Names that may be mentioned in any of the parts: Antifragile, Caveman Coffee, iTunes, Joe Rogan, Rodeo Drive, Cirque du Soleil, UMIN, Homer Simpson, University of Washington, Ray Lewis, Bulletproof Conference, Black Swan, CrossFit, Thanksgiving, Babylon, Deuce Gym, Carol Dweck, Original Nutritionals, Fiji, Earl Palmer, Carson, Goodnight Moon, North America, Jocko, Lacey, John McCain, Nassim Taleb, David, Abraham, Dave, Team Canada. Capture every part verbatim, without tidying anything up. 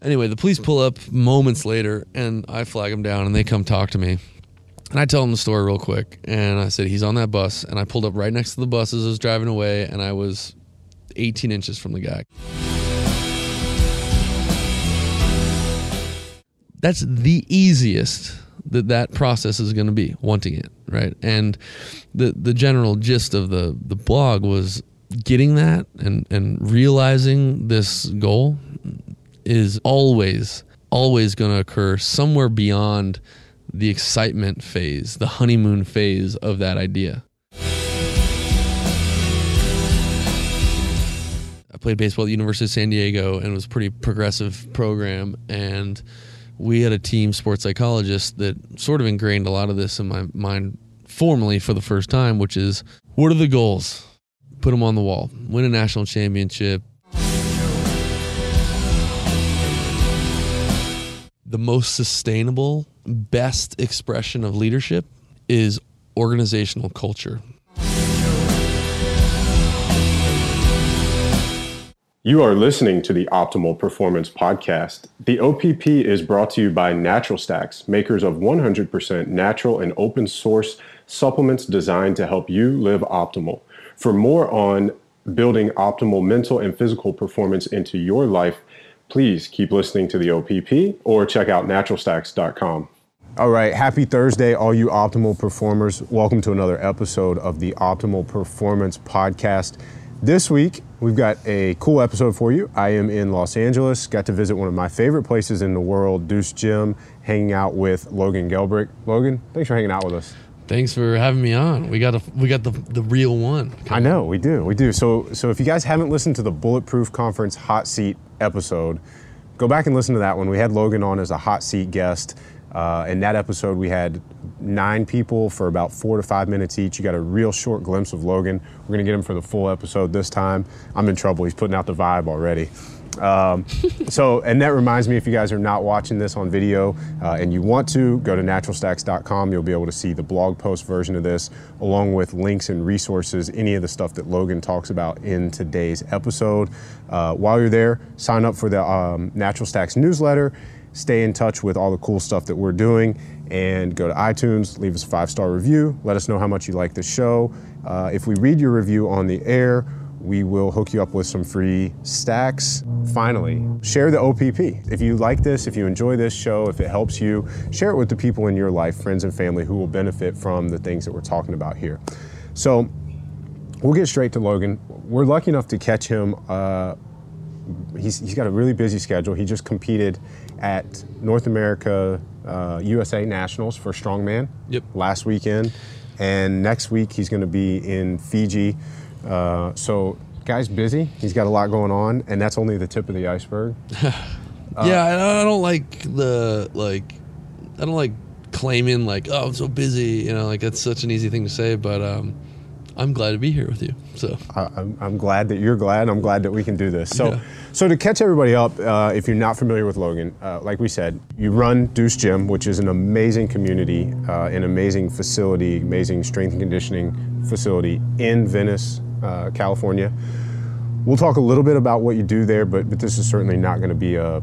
Anyway, the police pull up moments later, and I flag them down, and they come talk to me. And I tell them the story real quick, and I said, he's on that bus. And I pulled up right next to the bus as I was driving away, and I was eighteen inches from the guy. That's the easiest that that process is going to be, wanting it, right? And the the general gist of the, the blog was getting that and, and realizing this goal is always, always going to occur somewhere beyond the excitement phase, the honeymoon phase of that idea. I played baseball at the University of San Diego, and it was a pretty progressive program, and we had a team sports psychologist that sort of ingrained a lot of this in my mind formally for the first time, which is, what are the goals? Put them on the wall. Win a national championship. The most sustainable, best expression of leadership is organizational culture. You are listening to the Optimal Performance Podcast. The O P P is brought to you by Natural Stacks, makers of one hundred percent natural and open source supplements designed to help you live optimal. For more on building optimal mental and physical performance into your life, please keep listening to the O P P or check out natural stacks dot com. All right, happy Thursday, all you optimal performers. Welcome to another episode of the Optimal Performance Podcast. This week, we've got a cool episode for you. I am in Los Angeles, got to visit one of my favorite places in the world, Deuce Gym, hanging out with Logan Gelbricht. Logan, thanks for hanging out with us. Thanks for having me on. We got a, we got the the real one. I know, we do, we do. So, so if you guys haven't listened to the Bulletproof Conference Hot Seat episode, go back and listen to that one. We had Logan on as a hot seat guest. Uh, in that episode, we had nine people for about four to five minutes each. You got a real short glimpse of Logan. We're going to get him for the full episode this time. I'm in trouble. He's putting out the vibe already. Um, so, and that reminds me, if you guys are not watching this on video uh, and you want to, go to natural stacks dot com. You'll be able to see the blog post version of this, along with links and resources, any of the stuff that Logan talks about in today's episode. Uh, while you're there, sign up for the um, Natural Stacks newsletter. Stay in touch with all the cool stuff that we're doing, and go to iTunes, leave us a five-star review, let us know how much you like the show. Uh, if we read your review on the air, we will hook you up with some free stacks. Finally, share the O P P. If you like this, if you enjoy this show, if it helps you, share it with the people in your life, friends and family who will benefit from the things that we're talking about here. So we'll get straight to Logan. We're lucky enough to catch him. Uh, he's, he's got a really busy schedule. He just competed at North America uh, U S A Nationals for Strongman yep. last weekend. And next week he's gonna be in Fiji. Uh, so guy's busy, he's got a lot going on, and that's only the tip of the iceberg. uh, yeah, I, I don't like the, like, I don't like claiming like, oh, I'm so busy, you know, like that's such an easy thing to say, but um, I'm glad to be here with you, so. I, I'm, I'm glad that you're glad, I'm glad that we can do this. So, yeah. So to catch everybody up, uh, if you're not familiar with Logan, uh, like we said, you run Deuce Gym, which is an amazing community, uh, an amazing facility, amazing strength and conditioning facility in Venice, Uh, California. We'll talk a little bit about what you do there, but, but this is certainly not going to be a,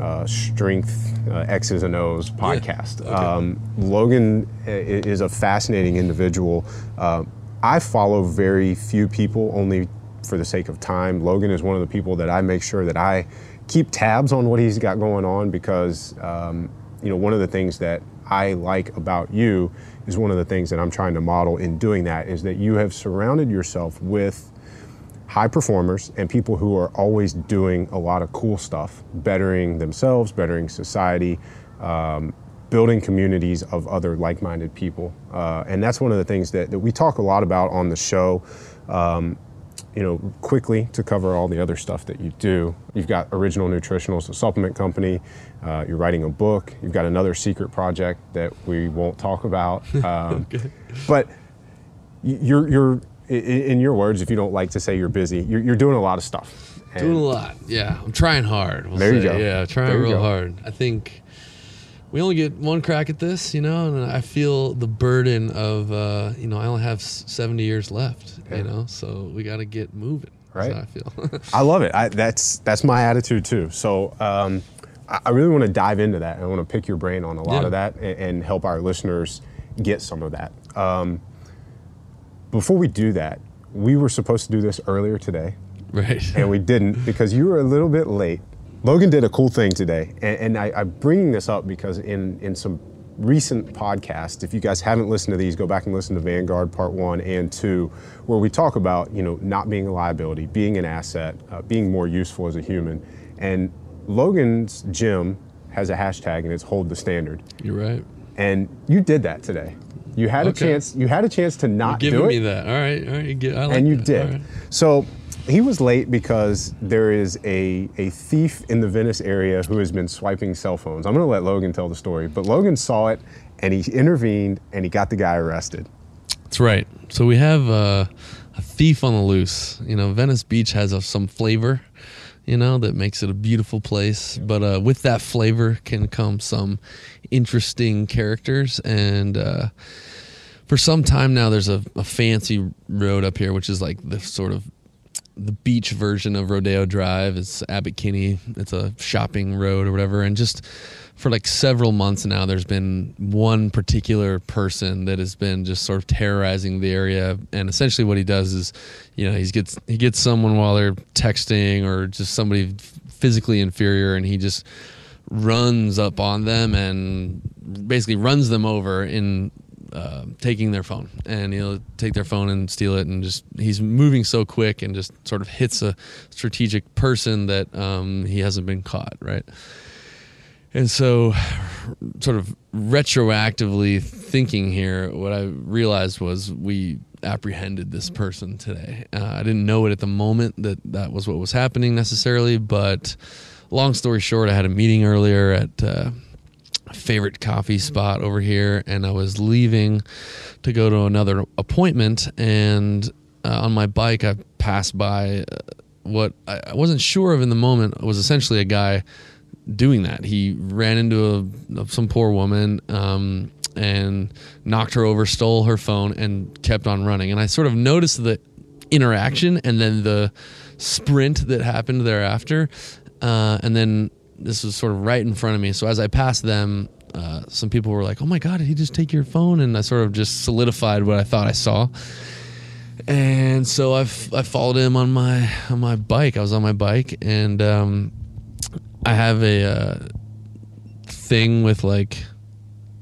a strength uh, X's and O's podcast. Yeah, okay. um, Logan is a fascinating individual. Uh, I follow very few people only for the sake of time. Logan is one of the people that I make sure that I keep tabs on what he's got going on, because um, you know, one of the things that I like about you is one of the things that I'm trying to model in doing that is that you have surrounded yourself with high performers and people who are always doing a lot of cool stuff, bettering themselves, bettering society, um, building communities of other like-minded people. Uh, and that's one of the things that, that we talk a lot about on the show. Um, you know, quickly to cover all the other stuff that you do. You've got Original Nutritionals, a supplement company. Uh, you're writing a book. You've got another secret project that we won't talk about. Um, okay. But you're, you're, in your words, if you don't like to say you're busy, you're, you're doing a lot of stuff. And doing a lot, yeah. I'm trying hard. We'll there say. You go. Yeah, trying real go. hard. I think we only get one crack at this, you know, and I feel the burden of, uh, you know, I only have seventy years left, yeah. you know, so we got to get moving, right? That's how I feel. I love it. I, that's that's my attitude, too. So um, I really want to dive into that. I want to pick your brain on a lot yeah. of that and, and help our listeners get some of that. Um, before we do that, we were supposed to do this earlier today. Right. And we didn't because you were a little bit late. Logan did a cool thing today. And, and I, I'm bringing this up because in, in some recent podcasts, if you guys haven't listened to these, go back and listen to Vanguard Part One and Two, where we talk about, you know, not being a liability, being an asset, uh, being more useful as a human. And Logan's gym has a hashtag and it's hold the standard. You're right. And you did that today. You had okay. a chance. You had a chance to not do it. You're giving me that. All right. All right. You get, I like and you that. did. All right. So he was late because there is a, a thief in the Venice area who has been swiping cell phones. I'm going to let Logan tell the story, but Logan saw it and he intervened and he got the guy arrested. That's right. So we have uh, a thief on the loose. You know, Venice Beach has a, some flavor, you know, that makes it a beautiful place. Yeah. But uh, with that flavor can come some interesting characters. And uh, for some time now, there's a, a fancy road up here, which is like the sort of the beach version of Rodeo Drive. It's Abbot Kinney. It's a shopping road or whatever. And just for like several months now, there's been one particular person that has been just sort of terrorizing the area. And essentially what he does is, you know, he gets, he gets someone while they're texting or just somebody physically inferior, and he just runs up on them and basically runs them over in Uh, taking their phone, and he'll take their phone and steal it, and just he's moving so quick and just sort of hits a strategic person that um, he hasn't been caught, right? And so sort of retroactively thinking here, what I realized was we apprehended this person today. Uh, I didn't know it at the moment that that was what was happening necessarily, but long story short, I had a meeting earlier at uh, favorite coffee spot over here, and I was leaving to go to another appointment, and uh, on my bike I passed by uh, what I, I wasn't sure of in the moment was essentially a guy doing that. He ran into a, some poor woman um, and knocked her over, stole her phone, and kept on running. And I sort of noticed the interaction and then the sprint that happened thereafter, uh, and then this was sort of right in front of me. So as I passed them, uh, some people were like, "Oh my God, did he just take your phone?" And I sort of just solidified what I thought I saw. And so I've, I followed him on my, on my bike. I was on my bike, and um, I have a uh, thing with like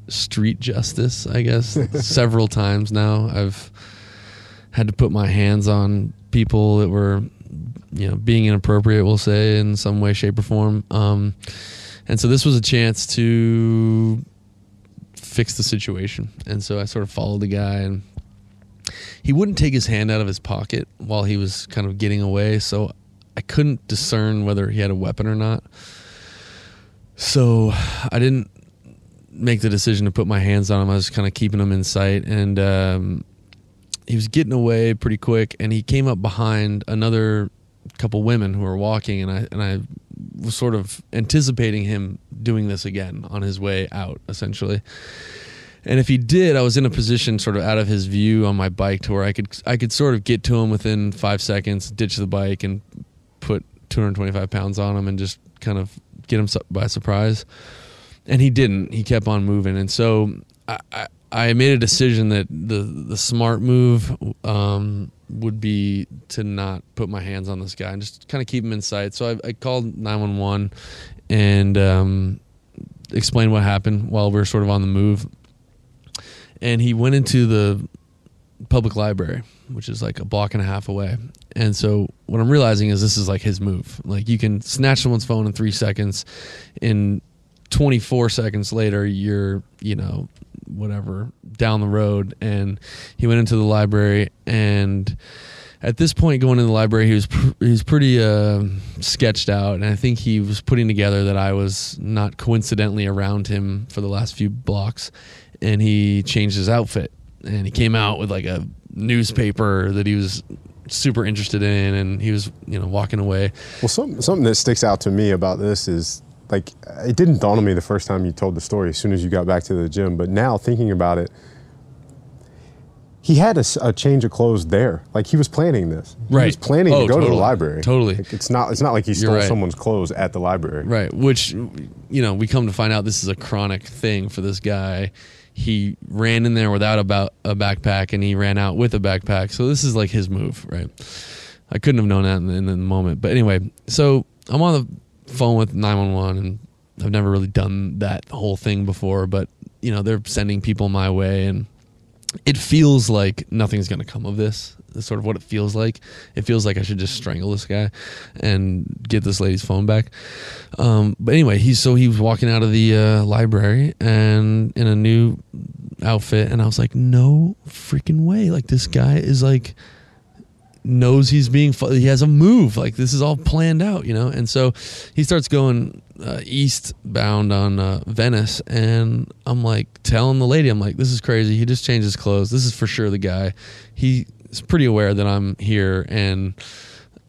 street justice, I guess. Several times now I've had to put my hands on people that were, you know, being inappropriate, we'll say, in some way, shape, or form. Um, and so this was a chance to fix the situation. And so I sort of followed the guy, and he wouldn't take his hand out of his pocket while he was kind of getting away. So I couldn't discern whether he had a weapon or not. So I didn't make the decision to put my hands on him. I was kind of keeping him in sight. And um, he was getting away pretty quick, and he came up behind another couple women who were walking, and I and I was sort of anticipating him doing this again on his way out, essentially. And if he did, I was in a position sort of out of his view on my bike to where I could I could sort of get to him within five seconds, ditch the bike, and put two hundred twenty-five pounds on him and just kind of get him by surprise. And he didn't. He kept on moving. And so I I, I made a decision that the the smart move um would be to not put my hands on this guy and just kind of keep him in sight. So I, I called nine one one and um, explained what happened while we were sort of on the move. And he went into the public library, which is like a block and a half away. And so what I'm realizing is this is like his move. Like, you can snatch someone's phone in three seconds. In twenty-four seconds later, you're, you know, whatever, down the road. And he went into the library, and at this point going into the library, he was pr- he was pretty uh, sketched out, and I think he was putting together that I was not coincidentally around him for the last few blocks. And he changed his outfit, and he came out with like a newspaper that he was super interested in, and he was, you know, walking away. Well, some, something that sticks out to me about this is, like, it didn't dawn on me the first time you told the story as soon as you got back to the gym. But now thinking about it, he had a, a change of clothes there. Like, he was planning this. Right. He was planning oh, to go totally. to the library. Totally. Like, it's not It's not like he stole right. someone's clothes at the library. Right, which, you know, we come to find out this is a chronic thing for this guy. He ran in there without about a backpack, and he ran out with a backpack. So this is like his move, right? I couldn't have known that in the, in the moment. But anyway, so I'm on the phone with nine one one, and I've never really done that whole thing before. But, you know, they're sending people my way, and it feels like nothing's going to come of this. That's sort of what it feels like. It feels like I should just strangle this guy and get this lady's phone back. Um, but anyway, he's so he was walking out of the uh, library and in a new outfit, and I was like, no freaking way. Like, this guy is like, knows he's being, fu- he has a move. Like, this is all planned out, you know? And so he starts going uh, eastbound on uh, Venice, and I'm like telling the lady, I'm like, this is crazy. He just changed his clothes. This is for sure the guy. He... He's pretty aware that I'm here, and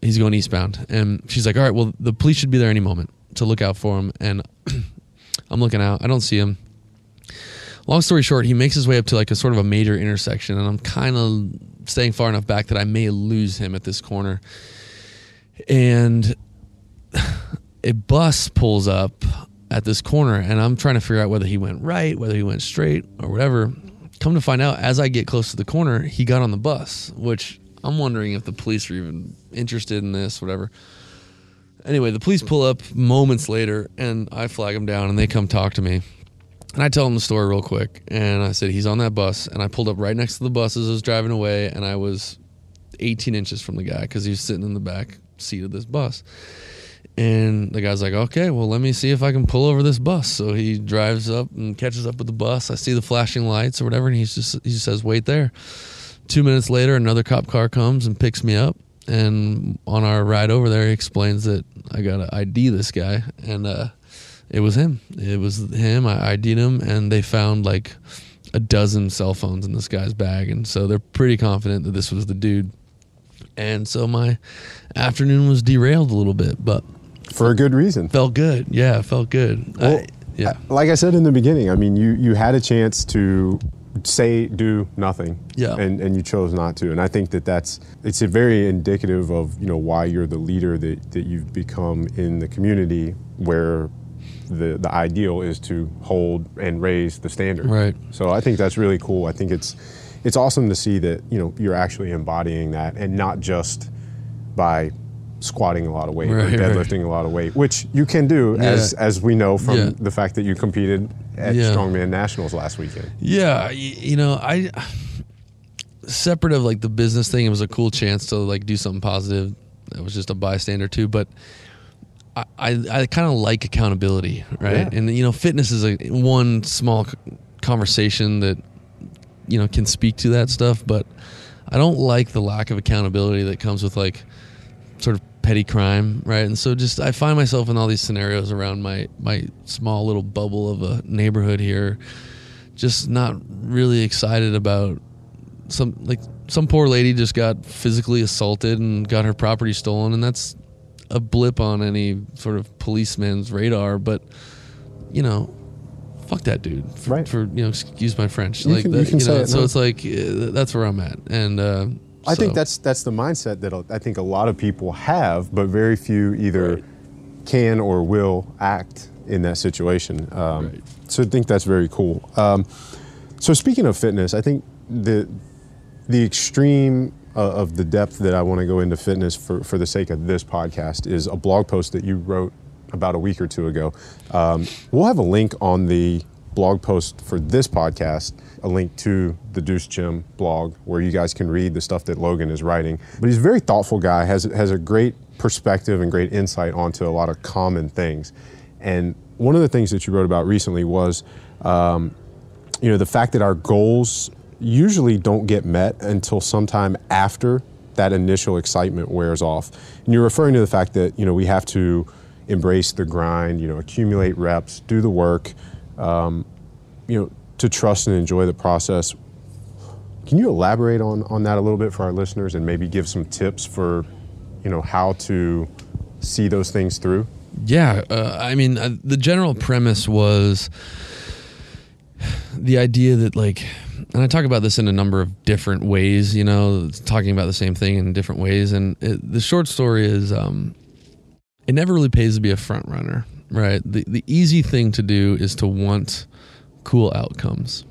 he's going eastbound. And she's like, all right, well, the police should be there any moment to look out for him. And I'm looking out. I don't see him. Long story short, he makes his way up to like a sort of a major intersection, and I'm kind of staying far enough back that I may lose him at this corner. And a bus pulls up at this corner, and I'm trying to figure out whether he went right, whether he went straight, or whatever. Come to find out, as I get close to the corner, he got on the bus, which I'm wondering if the police are even interested in this, whatever. Anyway, the police pull up moments later, and I flag them down, and they come talk to me. And I tell them the story real quick, and I said, he's on that bus, and I pulled up right next to the bus as I was driving away, and I was eighteen inches from the guy because he was sitting in the back seat of this bus. And the guy's like, okay, well, let me see if I can pull over this bus. So he drives up and catches up with the bus. I see the flashing lights or whatever, and he's just, he just says, wait there. Two minutes later, another cop car comes and picks me up. And on our ride over there, he explains that I got to I D this guy. And uh, it was him. It was him. I I D'd him. And they found like a dozen cell phones in this guy's bag. And so they're pretty confident that this was the dude. And so my afternoon was derailed a little bit, but... For a good reason. Felt good. Yeah, felt good. Well, I, yeah. Like I said in the beginning, I mean, you, you had a chance to say, do nothing. Yeah. And, and you chose not to. And I think that that's, it's a very indicative of, you know, why you're the leader that, that you've become in the community where the, the ideal is to hold and raise the standard. Right. So I think that's really cool. I think it's, it's awesome to see that, you know, you're actually embodying that, and not just by squatting a lot of weight, right, or deadlifting right. a lot of weight, which you can do, yeah. as as we know from yeah. the fact that you competed at yeah. Strongman Nationals last weekend. Yeah, you know, I separate of like the business thing, it was a cool chance to like do something positive. I was just a bystander too, but I I, I kind of like accountability, right? Yeah. And you know, fitness is a one small conversation that you know can speak to that stuff, but I don't like the lack of accountability that comes with like sort of petty crime, right? And so just I find myself in all these scenarios around my my small little bubble of a neighborhood here, just not really excited about some like some poor lady just got physically assaulted and got her property stolen, and that's a blip on any sort of policeman's radar, but you know, fuck that dude for, right. for you know, excuse my French, you like can, that, you can you know, say it, so no. It's like uh, that's where I'm at, and uh I so. think that's that's the mindset that I think a lot of people have, but very few either right. can or will act in that situation. Um, right. So I think that's very cool. Um, so speaking of fitness, I think the the extreme uh, of the depth that I want to go into fitness for, for the sake of this podcast is a blog post that you wrote about a week or two ago. Um, we'll have a link on the blog post for this podcast, a link to the Deuce Gym blog where you guys can read the stuff that Logan is writing. But he's a very thoughtful guy, has has a great perspective and great insight onto a lot of common things. And one of the things that you wrote about recently was, um, you know, the fact that our goals usually don't get met until sometime after that initial excitement wears off. And you're referring to the fact that, you know, we have to embrace the grind, you know, accumulate reps, do the work, um, you know, to trust and enjoy the process. Can you elaborate on, on that a little bit for our listeners and maybe give some tips for, you know, how to see those things through? Yeah. Uh, I mean, uh, the general premise was the idea that, like, and I talk about this in a number of different ways, you know, talking about the same thing in different ways. And it, the short story is, um, it never really pays to be a front runner, right? The, the easy thing to do is to want cool outcomes,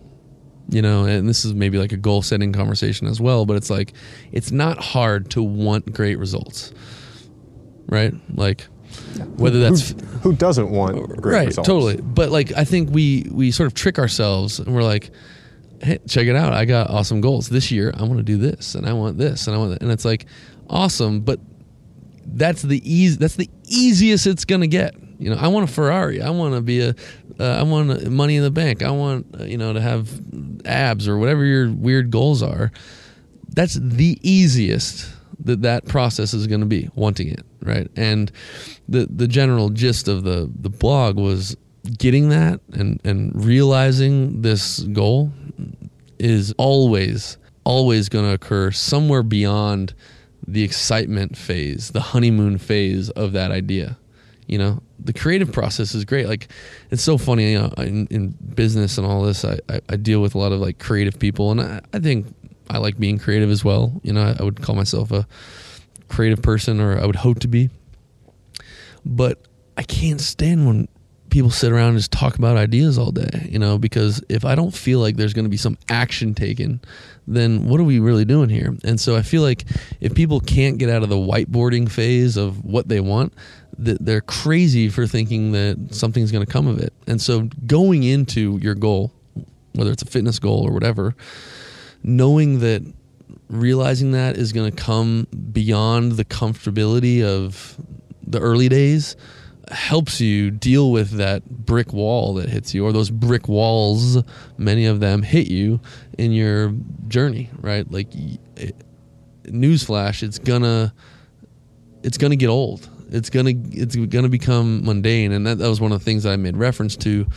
you know, and this is maybe like a goal setting conversation as well, but it's like, it's not hard to want great results, right? Like, whether that's who, who doesn't want great right, results. Totally. But like, I think we, we sort of trick ourselves and we're like, hey, check it out. I got awesome goals this year. I want to do this and I want this and I want that. And it's like, awesome. But that's the easy, that's the easiest it's going to get. You know, I want a Ferrari. I want to be a, uh, I want money in the bank. I want, uh, you know, to have abs or whatever your weird goals are. That's the easiest that that process is going to be, wanting it. Right. And the, the general gist of the, the blog was getting that and, and realizing this goal is always, always going to occur somewhere beyond the excitement phase, the honeymoon phase of that idea. You know, the creative process is great. Like, it's so funny, you know, in, in business and all this, I, I, I deal with a lot of like creative people, and I, I think I like being creative as well. You know, I, I would call myself a creative person, or I would hope to be, but I can't stand when people sit around and just talk about ideas all day, you know, because if I don't feel like there's going to be some action taken, then what are we really doing here? And so I feel like if people can't get out of the whiteboarding phase of what they want, that they're crazy for thinking that something's going to come of it. And so going into your goal, whether it's a fitness goal or whatever, knowing that, realizing that is going to come beyond the comfortability of the early days helps you deal with that brick wall that hits you, or those brick walls, many of them hit you in your journey, right? Like, it, newsflash, it's gonna, it's gonna get old. It's gonna, it's gonna become mundane. And that, that was one of the things that I made reference to,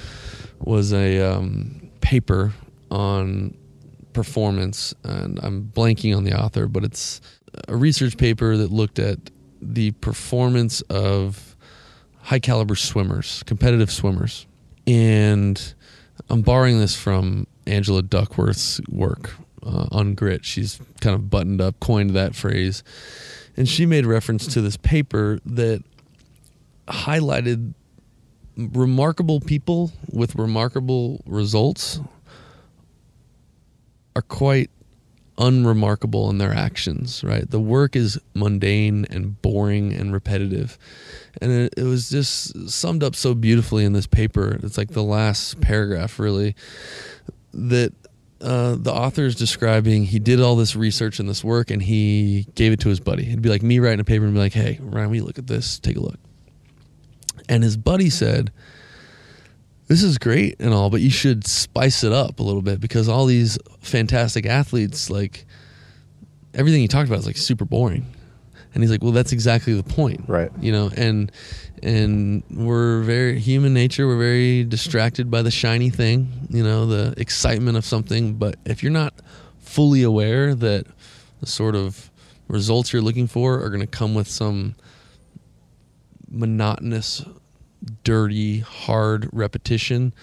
was a um, paper on performance, and I'm blanking on the author, but it's a research paper that looked at the performance of high caliber swimmers, competitive swimmers. And I'm borrowing this from Angela Duckworth's work uh, on grit. She's kind of buttoned up, coined that phrase. And she made reference to this paper that highlighted remarkable people with remarkable results are quite unremarkable in their actions, right? The work is mundane and boring and repetitive. And it, it was just summed up so beautifully in this paper. It's like the last paragraph, really, that uh, the author is describing. He did all this research and this work, and he gave it to his buddy. It'd be like me writing a paper and be like, hey, Ryan, will you look at this? Take a look. And his buddy said, this is great and all, but you should spice it up a little bit, because all these fantastic athletes, like, everything you talked about is like super boring. And he's like, well, that's exactly the point. Right. You know, and, and we're very human nature. We're very distracted by the shiny thing, you know, the excitement of something. But if you're not fully aware that the sort of results you're looking for are going to come with some monotonous, dirty, hard repetition,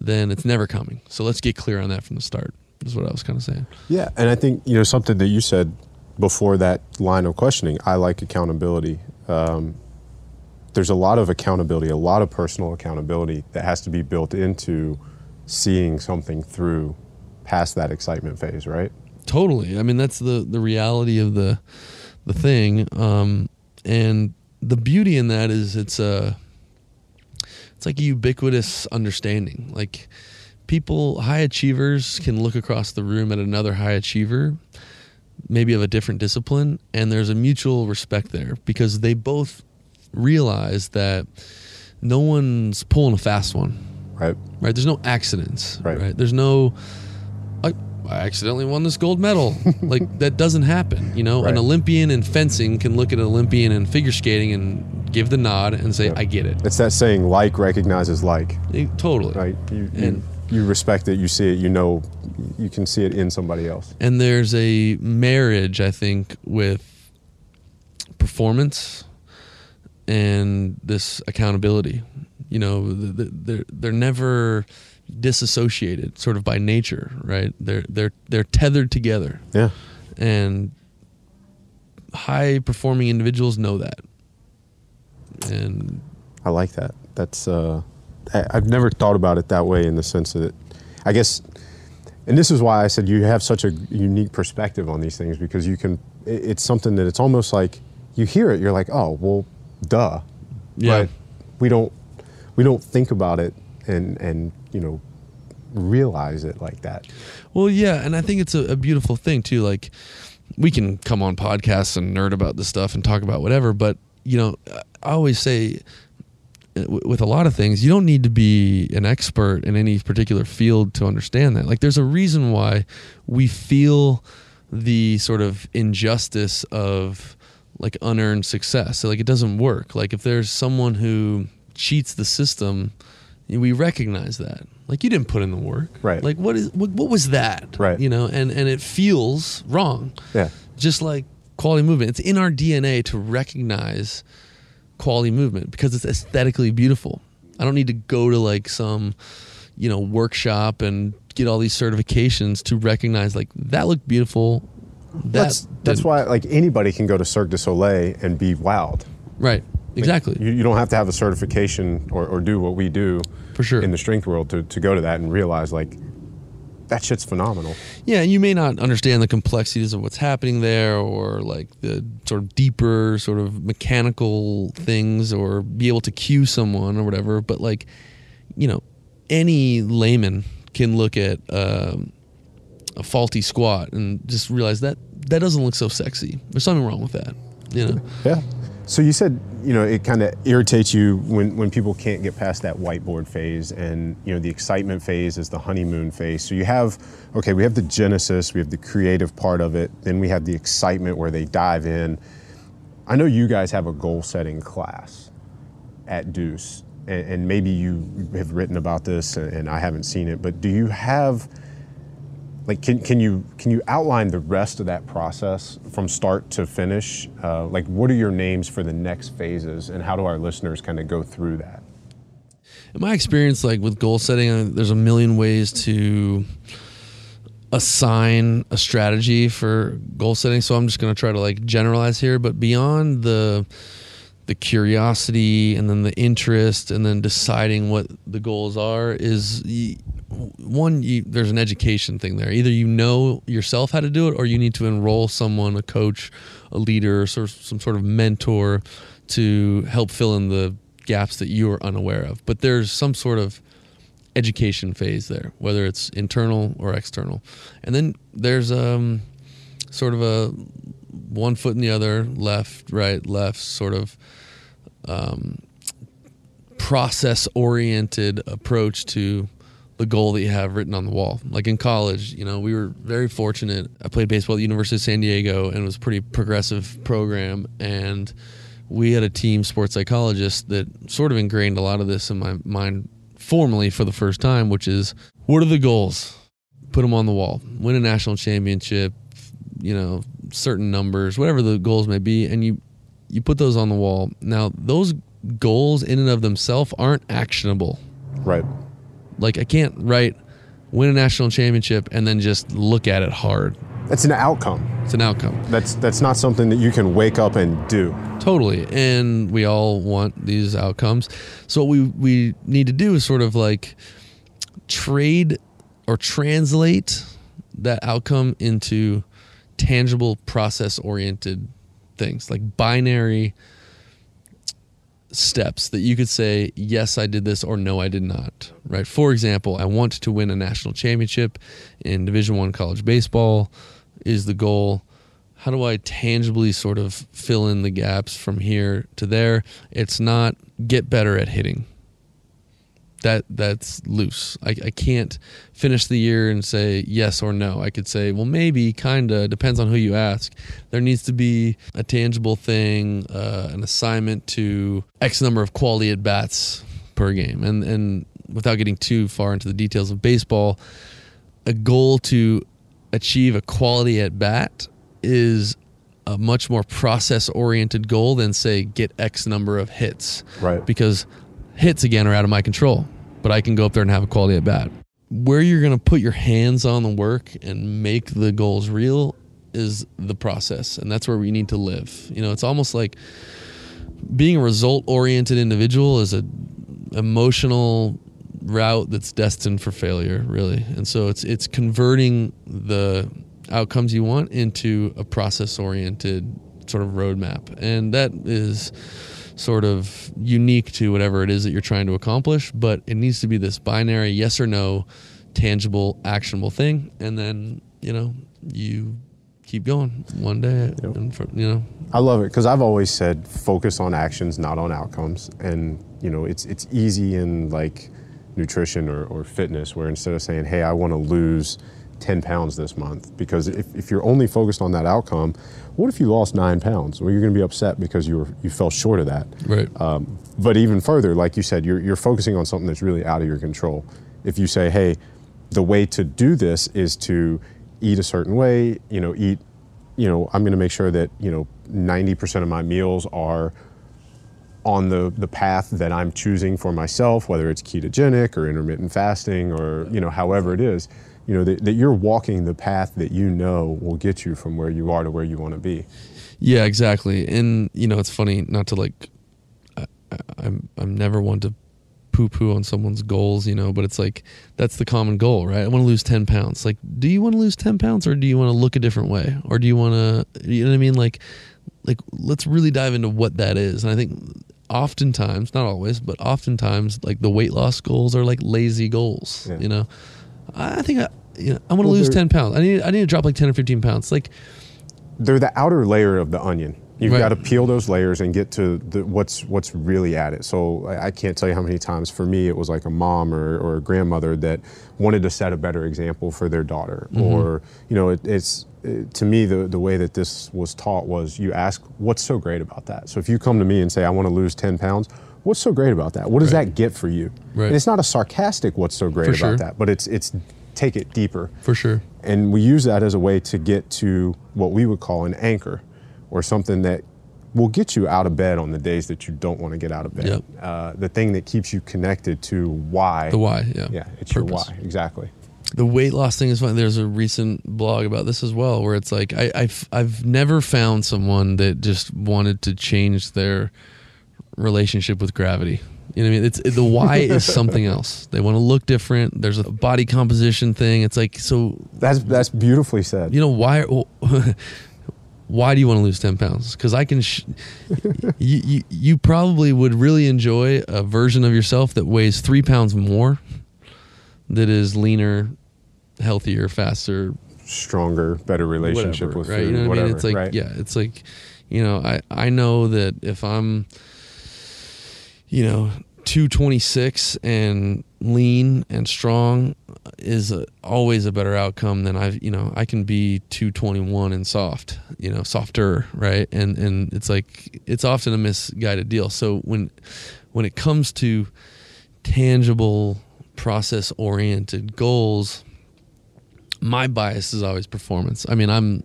then it's never coming. So let's get clear on that from the start, is what I was kind of saying. Yeah, and I think, you know, something that you said before that line of questioning, I like accountability. Um, there's a lot of accountability, a lot of personal accountability that has to be built into seeing something through past that excitement phase, right? Totally. I mean, that's the, the reality of the the thing. Um, and the beauty in that is it's a... It's like a ubiquitous understanding. Like, people, high achievers can look across the room at another high achiever, maybe of a different discipline, and there's a mutual respect there, because they both realize that no one's pulling a fast one. Right. Right. There's no accidents. Right. Right? There's no, I, I accidentally won this gold medal. Like, that doesn't happen. You know, right. An Olympian in fencing can look at an Olympian in figure skating and give the nod and say, yeah, I get it. It's that saying, like recognizes like. It, totally. Right? You, and, you, you respect it, you see it, you know, you can see it in somebody else. And there's a marriage, I think, with performance and this accountability you know, they're they're never disassociated, sort of by nature, right? They're they're they're tethered together. Yeah. And high performing individuals know that. And I like that. That's uh, I've never thought about it that way, in the sense that, I guess, and this is why I said you have such a unique perspective on these things, because you can. It's something that it's almost like you hear it, you're like, oh, well, duh. Yeah. But we don't we don't think about it and and you know realize it like that. Well, yeah, and I think it's a, a beautiful thing too. Like, we can come on podcasts and nerd about this stuff and talk about whatever, but you know, I always say, with a lot of things, you don't need to be an expert in any particular field to understand that. Like, there's a reason why we feel the sort of injustice of like unearned success. So, like, it doesn't work. Like, if there's someone who cheats the system, we recognize that. Like, you didn't put in the work. Right. Like, what is what, what was that? Right. You know, and, and it feels wrong. Yeah. Just like quality movement. It's in our D N A to recognize quality movement because it's aesthetically beautiful. I don't need to go to like some, you know, workshop and get all these certifications to recognize like that looked beautiful. That that's that's why like anybody can go to Cirque du Soleil and be wowed. Right. Exactly. Like, you, you don't have to have a certification or, or do what we do for sure in the strength world to, to go to that and realize like that shit's phenomenal. Yeah, and you may not understand the complexities of what's happening there, or like the sort of deeper sort of mechanical things, or be able to cue someone or whatever, but like, you know, any layman can look at um, a faulty squat and just realize that that doesn't look so sexy. There's something wrong with that, you know? Yeah. So you said, you know, it kind of irritates you when, when people can't get past that whiteboard phase, and, you know, the excitement phase is the honeymoon phase. So you have, okay, we have the genesis, we have the creative part of it, then we have the excitement where they dive in. I know you guys have a goal-setting class at Deuce, and, and maybe you have written about this, and, and I haven't seen it, but do you have, like, can can you can you outline the rest of that process from start to finish? Uh, like, what are your names for the next phases, and how do our listeners kind of go through that? In my experience, like with goal setting, there's a million ways to assign a strategy for goal setting. So I'm just going to try to like generalize here, but beyond the the curiosity and then the interest and then deciding what the goals are is. Y- One, you, there's an education thing there. Either you know yourself how to do it, or you need to enroll someone, a coach, a leader, sort of, some sort of mentor to help fill in the gaps that you are unaware of. But there's some sort of education phase there, whether it's internal or external. And then there's um, sort of a one foot in the other, left, right, left, sort of um, process-oriented approach to the goal that you have written on the wall. Like in college, you know, we were very fortunate. I played baseball at the University of San Diego, and it was a pretty progressive program. And we had a team sports psychologist that sort of ingrained a lot of this in my mind formally for the first time, which is, what are the goals? Put them on the wall. Win a national championship, you know, certain numbers, whatever the goals may be. And you, you put those on the wall. Now, those goals in and of themselves aren't actionable. Right. Like, I can't write win a national championship and then just look at it hard. That's an outcome. It's an outcome. That's that's not something that you can wake up and do. Totally. And we all want these outcomes. So what we, we need to do is sort of like trade or translate that outcome into tangible, process-oriented things, like binary steps that you could say, yes, I did this, or no, I did not, right? For example, I want to win a national championship in Division One college baseball is the goal. How do I tangibly sort of fill in the gaps from here to there? It's not get better at hitting. That that's loose. I, I can't finish the year and say yes or no. I could say, well, maybe, kinda, depends on who you ask. There needs to be a tangible thing, uh, an assignment to X number of quality at-bats per game. And, and without getting too far into the details of baseball, a goal to achieve a quality at-bat is a much more process-oriented goal than, say, get X number of hits. Right. Because hits again are out of my control, but I can go up there and have a quality at bat. Where you're going to put your hands on the work and make the goals real is the process. And that's where we need to live. You know, it's almost like being a result-oriented individual is an emotional route that's destined for failure, really. And so it's it's converting the outcomes you want into a process-oriented sort of roadmap. And that is sort of unique to whatever it is that you're trying to accomplish, but it needs to be this binary yes or no, tangible, actionable thing. And then, you know, you keep going one day, yep. and for, you know. I love it, because I've always said focus on actions, not on outcomes. And, you know, it's it's easy in like nutrition or, or fitness, where instead of saying, hey, I want to lose ten pounds this month, because if, if you're only focused on that outcome, what if you lost nine pounds? Well, you're going to be upset because you were you fell short of that. Right. Um, but even further, like you said, you're you're focusing on something that's really out of your control. If you say, hey, the way to do this is to eat a certain way, you know, eat, you know, I'm going to make sure that, you know, ninety percent of my meals are on the, the path that I'm choosing for myself, whether it's ketogenic or intermittent fasting or, you know, however it is. You know, that, that you're walking the path that you know will get you from where you are to where you want to be. Yeah, exactly. And, you know, it's funny not to like, I, I'm, I'm never one to poo-poo on someone's goals, you know, but it's like, that's the common goal, right? I want to lose ten pounds. Like, do you want to lose ten pounds, or do you want to look a different way? Or do you want to, you know what I mean? Like, like, let's really dive into what that is. And I think oftentimes, not always, but oftentimes like the weight loss goals are like lazy goals, yeah. you know? I think I, you know, I want to well, lose ten pounds. I need I need to drop like ten or fifteen pounds. Like, they're the outer layer of the onion. You've right. got to peel those layers and get to the, what's what's really at it. So I, I can't tell you how many times for me it was like a mom or, or a grandmother that wanted to set a better example for their daughter. Mm-hmm. Or, you know, it, it's it, to me the, the way that this was taught was you ask, what's so great about that? So if you come to me and say, I want to lose ten pounds, what's so great about that? What does right. that get for you? Right. And it's not a sarcastic what's so great for about sure. that, but it's it's take it deeper. For sure. And we use that as a way to get to what we would call an anchor, or something that will get you out of bed on the days that you don't want to get out of bed. Yep. Uh, the thing that keeps you connected to why. The why, yeah. Yeah, it's Purpose. Your why, exactly. The weight loss thing is funny. There's a recent blog about this as well, where it's like, I, I've, I've never found someone that just wanted to change their relationship with gravity. You know what I mean? It's it, the why is something else. They want to look different. There's a body composition thing. It's like, so that's that's beautifully said. You know why? Well, why do you want to lose ten pounds? Because I can. Sh- you, you you probably would really enjoy a version of yourself that weighs three pounds more, that is leaner, healthier, faster, stronger, better relationship whatever, with right? food. You know what whatever. I mean? It's like right? yeah, it's like, you know, I I know that if I'm, you know, two twenty-six and lean and strong is a, always a better outcome than I've, you know, I can be two twenty-one and soft, you know, softer, right? And and it's like, it's often a misguided deal. So when when it comes to tangible, process-oriented goals, my bias is always performance. I mean, I'm,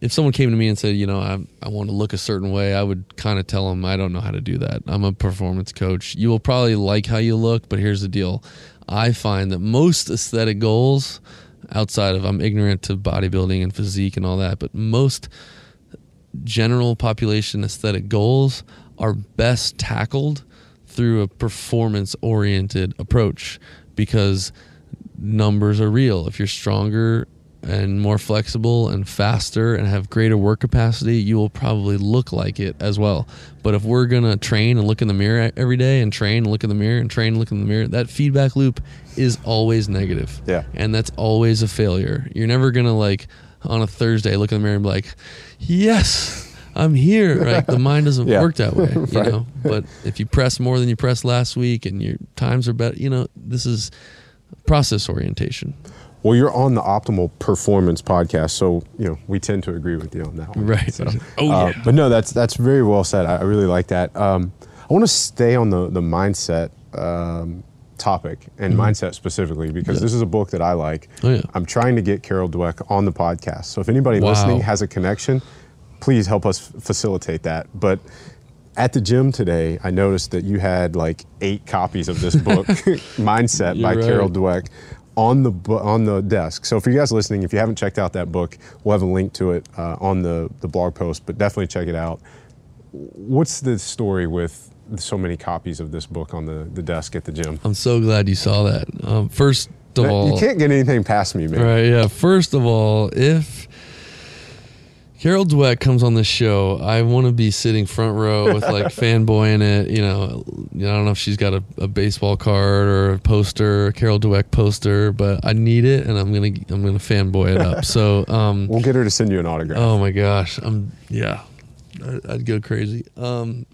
if someone came to me and said, you know, I I want to look a certain way, I would kind of tell them, I don't know how to do that. I'm a performance coach. You will probably like how you look, but here's the deal. I find that most aesthetic goals, outside of, I'm ignorant to bodybuilding and physique and all that, but most general population aesthetic goals are best tackled through a performance-oriented approach, because numbers are real. If you're stronger and more flexible and faster and have greater work capacity, you will probably look like it as well. But if we're going to train and look in the mirror every day and train and look in the mirror and train and look in the mirror, that feedback loop is always negative. Yeah. And that's always a failure. You're never going to, like, on a Thursday, look in the mirror and be like, yes, I'm here. Right? The mind doesn't yeah. work that way, you right. know. But if you press more than you pressed last week and your times are better, you know, this is process orientation. Well, you're on the Optimal Performance Podcast, so you know we tend to agree with you on that one. Right. So, oh, uh, yeah. But no, that's that's very well said. I, I really like that. Um, I want to stay on the the mindset um, topic, and mm-hmm. mindset specifically, because yeah. this is a book that I like. Oh, yeah. I'm trying to get Carol Dweck on the podcast, so if anybody wow. listening has a connection, please help us facilitate that. But at the gym today, I noticed that you had like eight copies of this book, Mindset by right. Carol Dweck, on the on the desk. So for you guys listening, if you haven't checked out that book, we'll have a link to it uh, on the, the blog post, but definitely check it out. What's the story with so many copies of this book on the, the desk at the gym? I'm so glad you saw that. Um, first of that, all... You can't get anything past me, man. Right, yeah. First of all, if... Carol Dweck comes on this show, I want to be sitting front row with like fanboy in it. You know, I don't know if she's got a, a baseball card or a poster, a Carol Dweck poster, but I need it, and I'm gonna I'm gonna fanboy it up. So um, we'll get her to send you an autograph. Oh my gosh, I'm yeah, I, I'd go crazy. Um,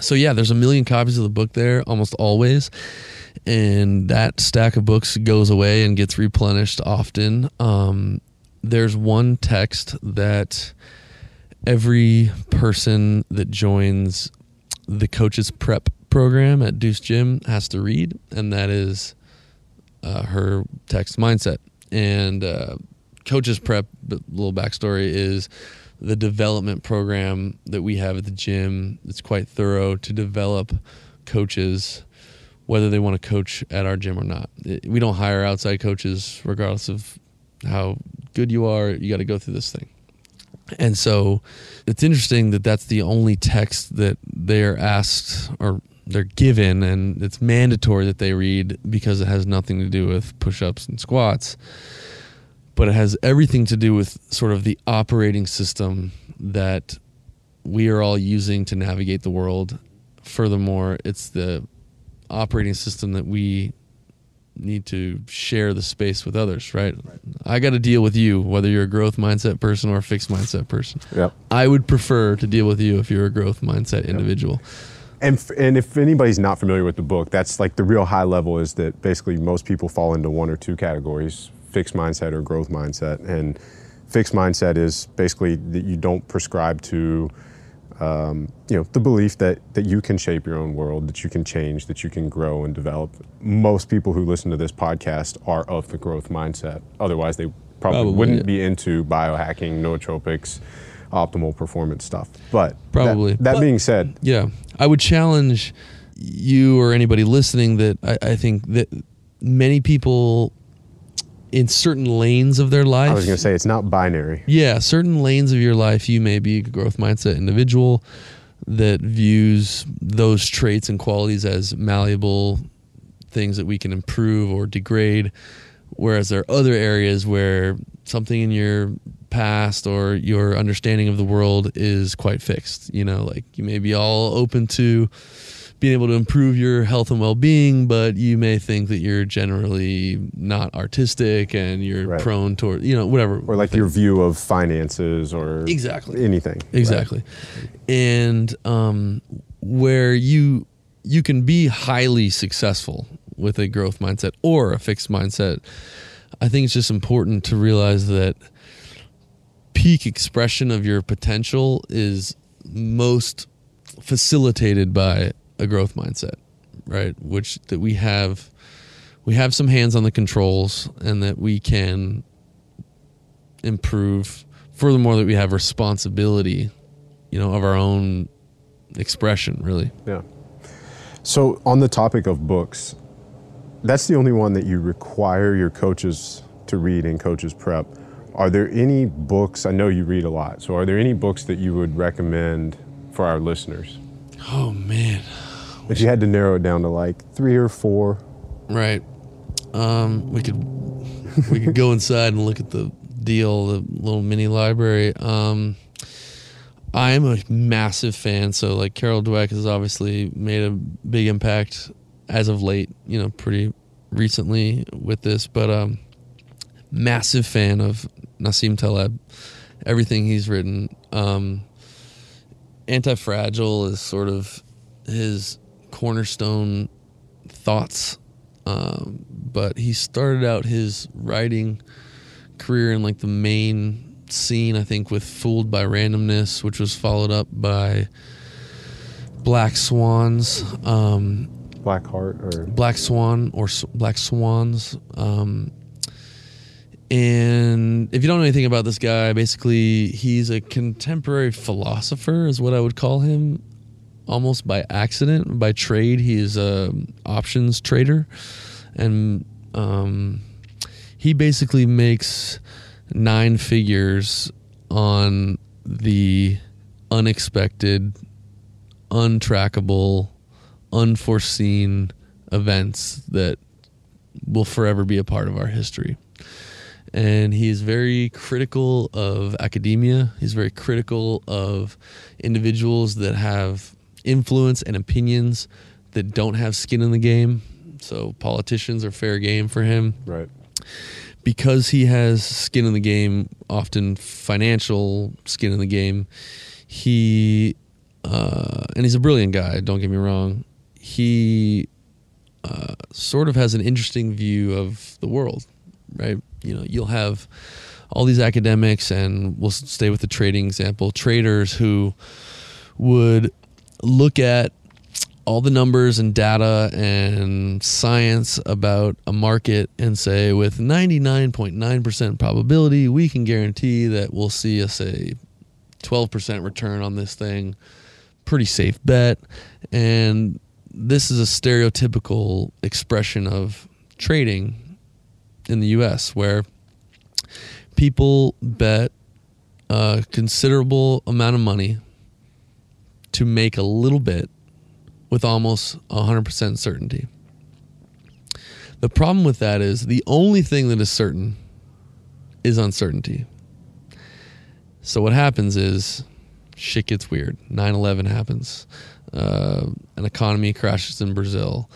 so yeah, there's a million copies of the book there almost always, and that stack of books goes away and gets replenished often. Um, There's one text that every person that joins the coach's prep program at Deuce Gym has to read, and that is uh, her text, Mindset. And uh, coach's prep, a little backstory, is the development program that we have at the gym. It's quite thorough to develop coaches, whether they want to coach at our gym or not. It, we don't hire outside coaches regardless of how good you are. You got to go through this thing. And so it's interesting that that's the only text that they're asked or they're given, and it's mandatory that they read because it has nothing to do with push-ups and squats, but it has everything to do with sort of the operating system that we are all using to navigate the world. Furthermore, it's the operating system that we need to share the space with others, right? right. I got to deal with you, whether you're a growth mindset person or a fixed mindset person. Yep. I would prefer to deal with you if you're a growth mindset individual. Yep. And f- and if anybody's not familiar with the book, that's like the real high level is that basically most people fall into one or two categories, fixed mindset or growth mindset. And fixed mindset is basically that you don't prescribe to Um, you know, the belief that, that you can shape your own world, that you can change, that you can grow and develop. Most people who listen to this podcast are of the growth mindset. Otherwise, they probably, probably wouldn't yeah. be into biohacking, nootropics, optimal performance stuff. But probably. That, that but, being said. Yeah, I would challenge you or anybody listening that I, I think that many people in certain lanes of their life. I was going to say, it's not binary. Yeah, certain lanes of your life, you may be a growth mindset individual that views those traits and qualities as malleable things that we can improve or degrade, whereas there are other areas where something in your past or your understanding of the world is quite fixed. You know, like you may be all open to being able to improve your health and well-being, but you may think that you're generally not artistic and you're right. prone toward, you know, whatever. Or like thing. Your view of finances or exactly anything. Exactly. Right? And um, where you you can be highly successful with a growth mindset or a fixed mindset, I think it's just important to realize that peak expression of your potential is most facilitated by a growth mindset, right? Which that we have, we have some hands on the controls and that we can improve. Furthermore, that we have responsibility, you know, of our own expression, really. Yeah. So on the topic of books, that's the only one that you require your coaches to read in coaches prep. Are there any books, I know you read a lot, so are there any books that you would recommend for our listeners? Oh man. If you had to narrow it down to like three or four. Right. Um, we could we could go inside and look at the deal, the little mini library. Um, I'm a massive fan. So like Carol Dweck has obviously made a big impact as of late, you know, pretty recently with this, but um, massive fan of Nassim Taleb, everything he's written. Um, Antifragile is sort of his cornerstone thoughts, um, but he started out his writing career in like the main scene, I think, with Fooled by Randomness, which was followed up by Black Swans, um, Black Heart, or Black Swan, or Black Swans. Um, And if you don't know anything about this guy, basically he's a contemporary philosopher is what I would call him, almost by accident. By trade, he is a options trader, and um, he basically makes nine figures on the unexpected, untrackable, unforeseen events that will forever be a part of our history. And he is very critical of academia. He's very critical of individuals that have influence and opinions that don't have skin in the game. So politicians are fair game for him. Right. Because he has skin in the game, often financial skin in the game, he, uh, and he's a brilliant guy, don't get me wrong, he uh, sort of has an interesting view of the world, right? You know, you'll have all these academics, and we'll stay with the trading example, traders who would look at all the numbers and data and science about a market and say, with ninety-nine point nine percent probability, we can guarantee that we'll see a, say, twelve percent return on this thing. Pretty safe bet. And this is a stereotypical expression of trading in the U S, where people bet a considerable amount of money to make a little bit with almost one hundred percent certainty. The problem with that is the only thing that is certain is uncertainty. So what happens is shit gets weird. nine eleven happens. Uh, an economy crashes in Brazil.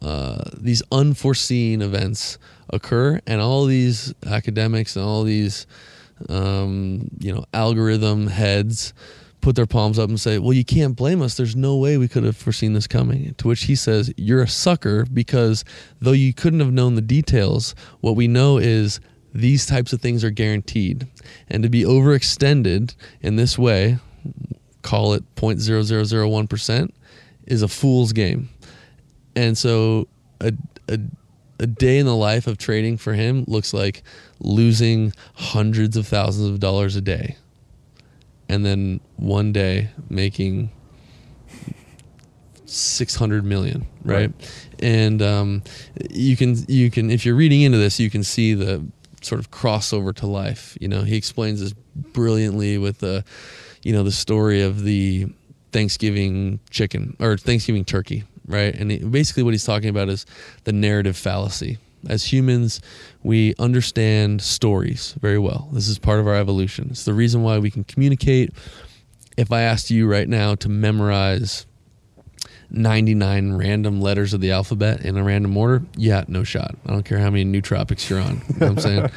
Uh, these unforeseen events occur, and all these academics and all these um, you know, algorithm heads put their palms up and say, well, you can't blame us. There's no way we could have foreseen this coming. To which he says, you're a sucker, because though you couldn't have known the details, what we know is these types of things are guaranteed. And to be overextended in this way, call it zero point zero zero zero one percent, is a fool's game. And so a, a, a day in the life of trading for him looks like losing hundreds of thousands of dollars a day, and then one day making six hundred million, right? Right. And um, you can, you can, if you're reading into this, you can see the sort of crossover to life. You know, he explains this brilliantly with the, you know, the story of the Thanksgiving chicken or Thanksgiving turkey, right? And it, basically what he's talking about is the narrative fallacy. As humans, we understand stories very well. This is part of our evolution. It's the reason why we can communicate. If I asked you right now to memorize ninety-nine random letters of the alphabet in a random order, yeah, no shot. I don't care how many nootropics you're on. You know what I'm saying?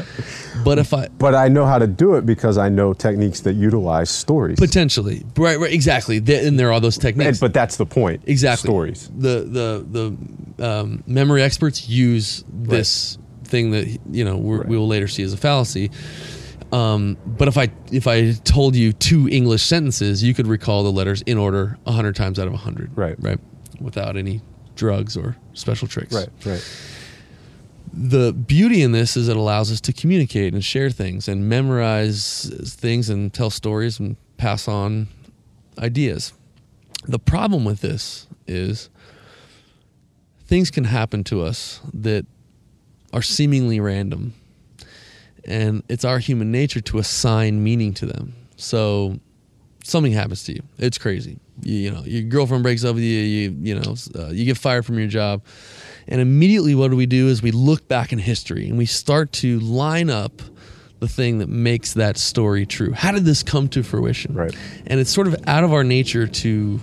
But if I But I know how to do it because I know techniques that utilize stories. Potentially. Right, right, exactly. There, and there are those techniques. And, but that's the point. Exactly. Stories. The the the um, memory experts use this right. thing that, you know, we're, right. we will later see as a fallacy. Um, but if I if I told you two English sentences, you could recall the letters in order a hundred times out of a hundred, right? Right, without any drugs or special tricks. Right, right. The beauty in this is it allows us to communicate and share things and memorize things and tell stories and pass on ideas. The problem with this is things can happen to us that are seemingly random. And it's our human nature to assign meaning to them. So something happens to you. It's crazy. You, you know, your girlfriend breaks up with you. You, you know, uh, you get fired from your job. And immediately what do we do is we look back in history and we start to line up the thing that makes that story true. How did this come to fruition? Right. And it's sort of out of our nature to,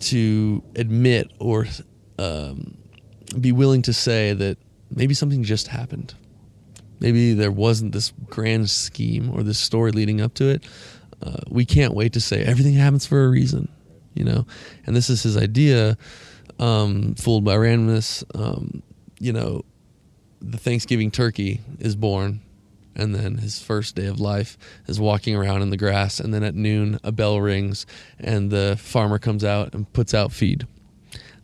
to admit or um, be willing to say that maybe something just happened. Maybe there wasn't this grand scheme or this story leading up to it. Uh, we can't wait to say everything happens for a reason, you know? And this is his idea, um, Fooled by Randomness. Um, you know, the Thanksgiving turkey is born, and then his first day of life is walking around in the grass, and then at noon a bell rings and the farmer comes out and puts out feed.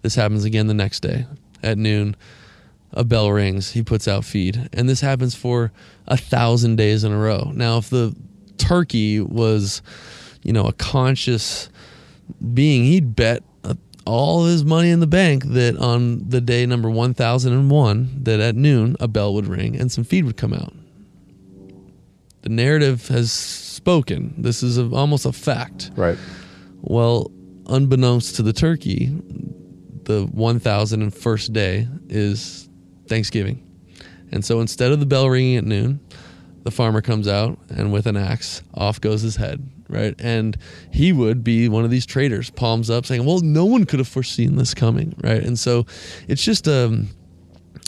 This happens again the next day. At noon, a bell rings, he puts out feed. And this happens for a thousand days in a row. Now, if the turkey was, you know, a conscious being he'd bet all his money in the bank that on the day number one thousand one, that at noon a bell would ring and some feed would come out. The narrative has spoken. This is a, almost a fact. Right. Well, unbeknownst to the turkey, the one thousand first day is Thanksgiving. And so instead of the bell ringing at noon, the farmer comes out and with an axe, off goes his head, right? And he would be one of these traders, palms up, saying, well, no one could have foreseen this coming, right? And so it's just um,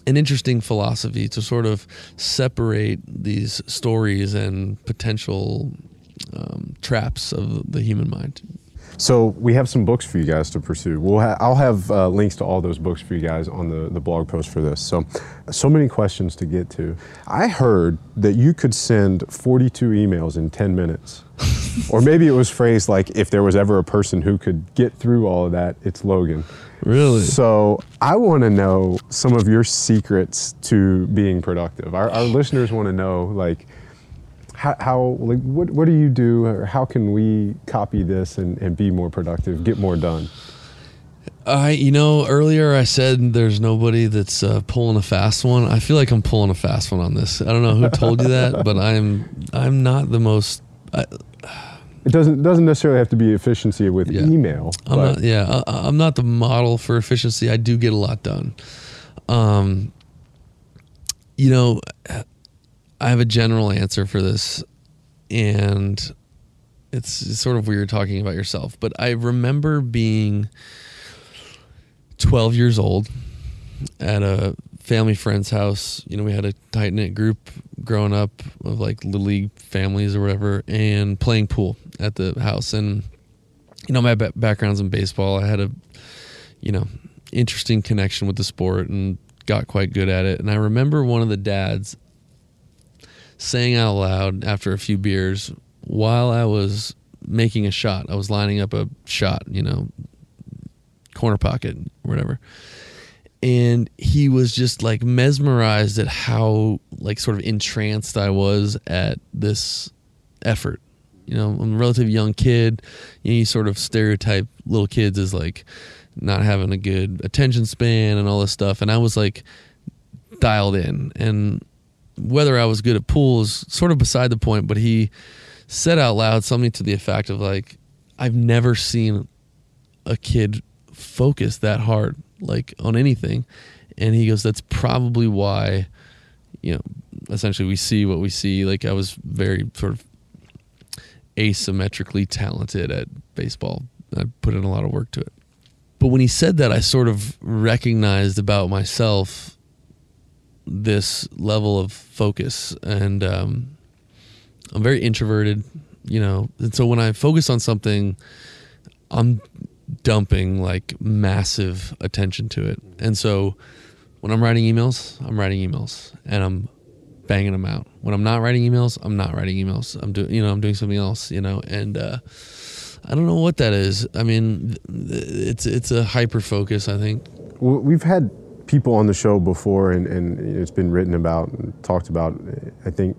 an interesting philosophy to sort of separate these stories and potential um, traps of the human mind. So we have some books for you guys to pursue. We'll ha- I'll have uh, links to all those books for you guys on the, the blog post for this. So, so many questions to get to. I heard that you could send forty-two emails in ten minutes. Or maybe it was phrased like, if there was ever a person who could get through all of that, it's Logan. Really? So I want to know some of your secrets to being productive. Our, our listeners want to know, like, How, how like what what do you do, or how can we copy this and, and be more productive, get more done? I you know earlier I said there's nobody that's uh, pulling a fast one. I feel like I'm pulling a fast one on this. I don't know who told you that, but I'm I'm not the most. I, it doesn't doesn't necessarily have to be efficiency with yeah. email. I'm not, yeah, I, I'm not the model for efficiency. I do get a lot done. Um, you know. I have a general answer for this, and it's, it's sort of weird talking about yourself, but I remember being twelve years old at a family friend's house. You know, we had a tight knit group growing up of like little league families or whatever, and playing pool at the house. And, you know, my b- background's in baseball. I had a, you know, interesting connection with the sport and got quite good at it. And I remember one of the dads saying out loud after a few beers, while I was making a shot, I was lining up a shot, you know, corner pocket, whatever. And he was just like mesmerized at how like sort of entranced I was at this effort. You know, I'm a relatively young kid. You sort of stereotype little kids as like not having a good attention span and all this stuff. And I was like dialed in, and whether I was good at pool is sort of beside the point, but he said out loud something to the effect of like, I've never seen a kid focus that hard, like on anything. And he goes, that's probably why, you know, essentially we see what we see. Like I was very sort of asymmetrically talented at baseball. I put in a lot of work to it. But when he said that, I sort of recognized about myself this level of focus, and um, I'm very introverted, you know, and so when I focus on something, I'm dumping like massive attention to it. And so when I'm writing emails, I'm writing emails and I'm banging them out. When I'm not writing emails, I'm not writing emails. I'm doing, you know, I'm doing something else, you know, and uh, I don't know what that is. I mean, it's it's a hyper focus, I think. We've had people on the show before, and, and it's been written about and talked about. I think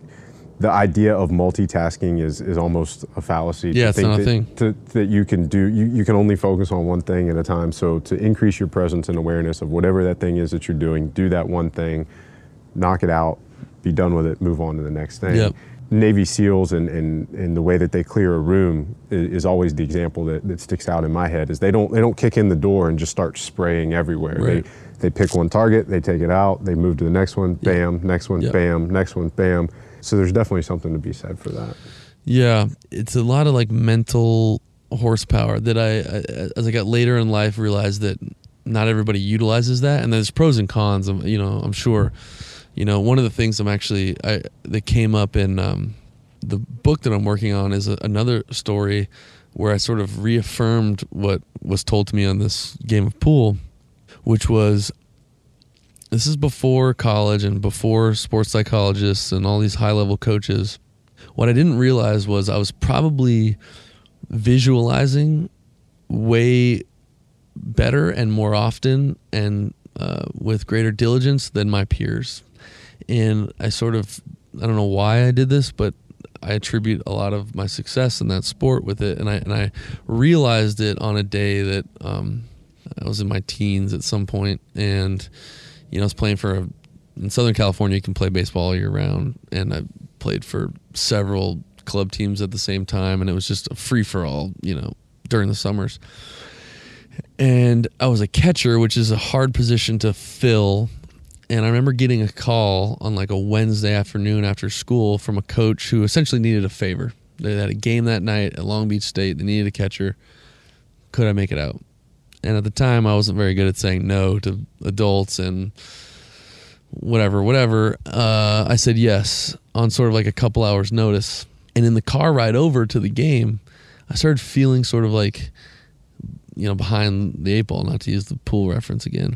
the idea of multitasking is, is almost a fallacy. Yeah, to it's think not that, a thing. To, that you can do, you, you can only focus on one thing at a time. So to increase your presence and awareness of whatever that thing is that you're doing, do that one thing, knock it out, be done with it, move on to the next thing. Yep. Navy SEALs and, and, and the way that they clear a room is, is always the example that, that sticks out in my head. Is they don't they don't kick in the door and just start spraying everywhere. Right. They, They pick one target, they take it out, they move to the next one, bam, yep. next one, yep. bam, next one, bam. So there's definitely something to be said for that. Yeah, it's a lot of like mental horsepower that I, I as I got later in life, realized that not everybody utilizes that. And there's pros and cons, you know, I'm sure. You know, one of the things I'm actually, I, that came up in um, the book that I'm working on is a, another story where I sort of reaffirmed what was told to me on this game of pool, which was, this is before college and before sports psychologists and all these high-level coaches. What I didn't realize was I was probably visualizing way better and more often and uh, with greater diligence than my peers. And I sort of, I don't know why I did this, but I attribute a lot of my success in that sport with it. And I, and I realized it on a day that um, I was in my teens at some point, and, you know, I was playing for a, in Southern California, you can play baseball all year round. And I played for several club teams at the same time. And it was just a free for all, you know, during the summers. And I was a catcher, which is a hard position to fill. And I remember getting a call on like a Wednesday afternoon after school from a coach who essentially needed a favor. They had a game that night at Long Beach State. They needed a catcher. Could I make it out? And at the time, I wasn't very good at saying no to adults and whatever, whatever. Uh, I said yes on sort of like a couple hours notice. And in the car ride over to the game, I started feeling sort of like, you know, behind the eight ball, not to use the pool reference again.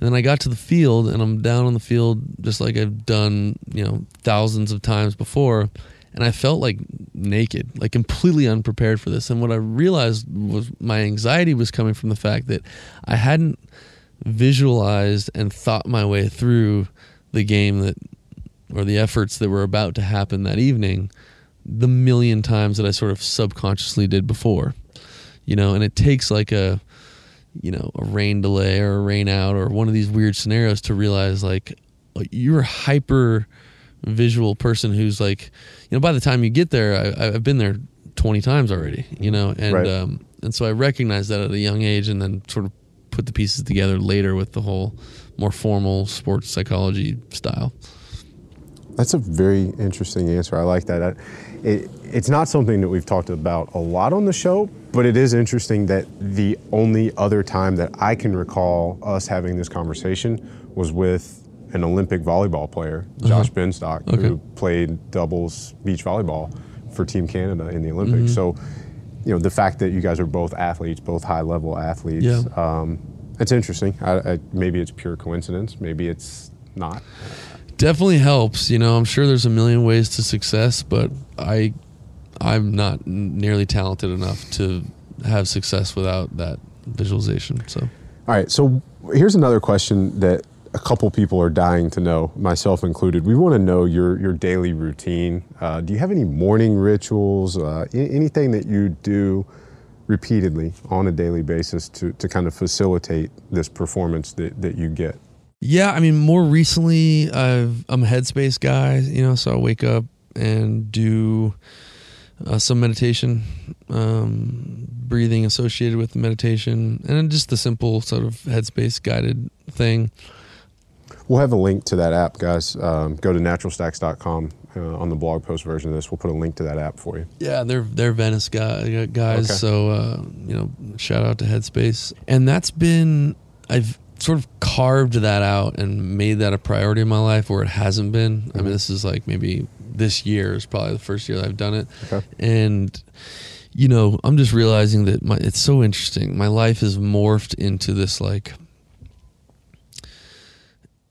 And then I got to the field, and I'm down on the field just like I've done, you know, thousands of times before. And I felt like naked, like completely unprepared for this. And what I realized was my anxiety was coming from the fact that I hadn't visualized and thought my way through the game that, or the efforts that were about to happen that evening, the million times that I sort of subconsciously did before. You know, and it takes like a, you know, a rain delay or a rain out or one of these weird scenarios to realize like you're a hyper visual person who's like, you know, by the time you get there, I, I've been there twenty times already, you know, and right. um, and so I recognized that at a young age, and then sort of put the pieces together later with the whole more formal sports psychology style. That's a very interesting answer. I like that. I, it, it's not something that we've talked about a lot on the show, but it is interesting that the only other time that I can recall us having this conversation was with an Olympic volleyball player, Josh uh-huh. Benstock, okay. who played doubles beach volleyball for Team Canada in the Olympics. Mm-hmm. So, you know, the fact that you guys are both athletes, both high-level athletes, yeah. um, it's interesting. I, I, maybe it's pure coincidence. Maybe it's not. Definitely helps. You know, I'm sure there's a million ways to success, but I... I'm not nearly talented enough to have success without that visualization. So, all right. So here's another question that a couple people are dying to know, myself included. We want to know your your daily routine. Uh, do you have any morning rituals? Uh, anything that you do repeatedly on a daily basis to to kind of facilitate this performance that that you get? Yeah, I mean, more recently, I've, I'm a Headspace guy. You know, so I wake up and do. Uh, some meditation, um, breathing associated with meditation, and just the simple sort of Headspace guided thing. We'll have a link to that app, guys. Um, go to natural stacks dot com uh, on the blog post version of this. We'll put a link to that app for you. Yeah, they're they're Venice guy, guys, okay. so uh, you know, shout out to Headspace. And that's been, I've sort of carved that out and made that a priority in my life where it hasn't been. Mm-hmm. I mean, this is like maybe... this year is probably the first year that I've done it. Okay. And, you know, I'm just realizing that my, it's so interesting. My life has morphed into this like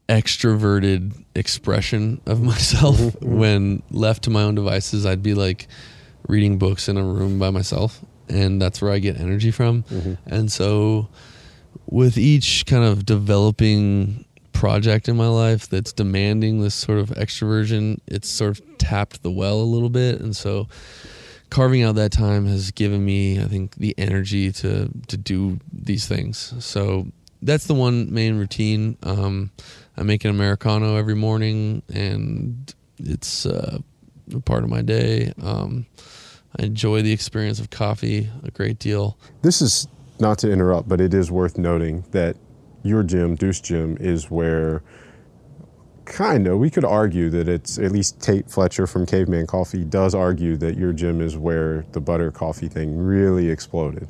extroverted expression of myself. When left to my own devices, I'd be like reading books in a room by myself, and that's where I get energy from. Mm-hmm. And so with each kind of developing project in my life that's demanding this sort of extroversion, it's sort of tapped the well a little bit. And so carving out that time has given me, I think, the energy to to do these things. So that's the one main routine. um I make an Americano every morning, and it's uh, a part of my day. um I enjoy the experience of coffee a great deal. This is not to interrupt, but it is worth noting that your gym, Deuce Gym, is where kind of, we could argue that it's, at least Tate Fletcher from Caveman Coffee does argue that your gym is where the butter coffee thing really exploded.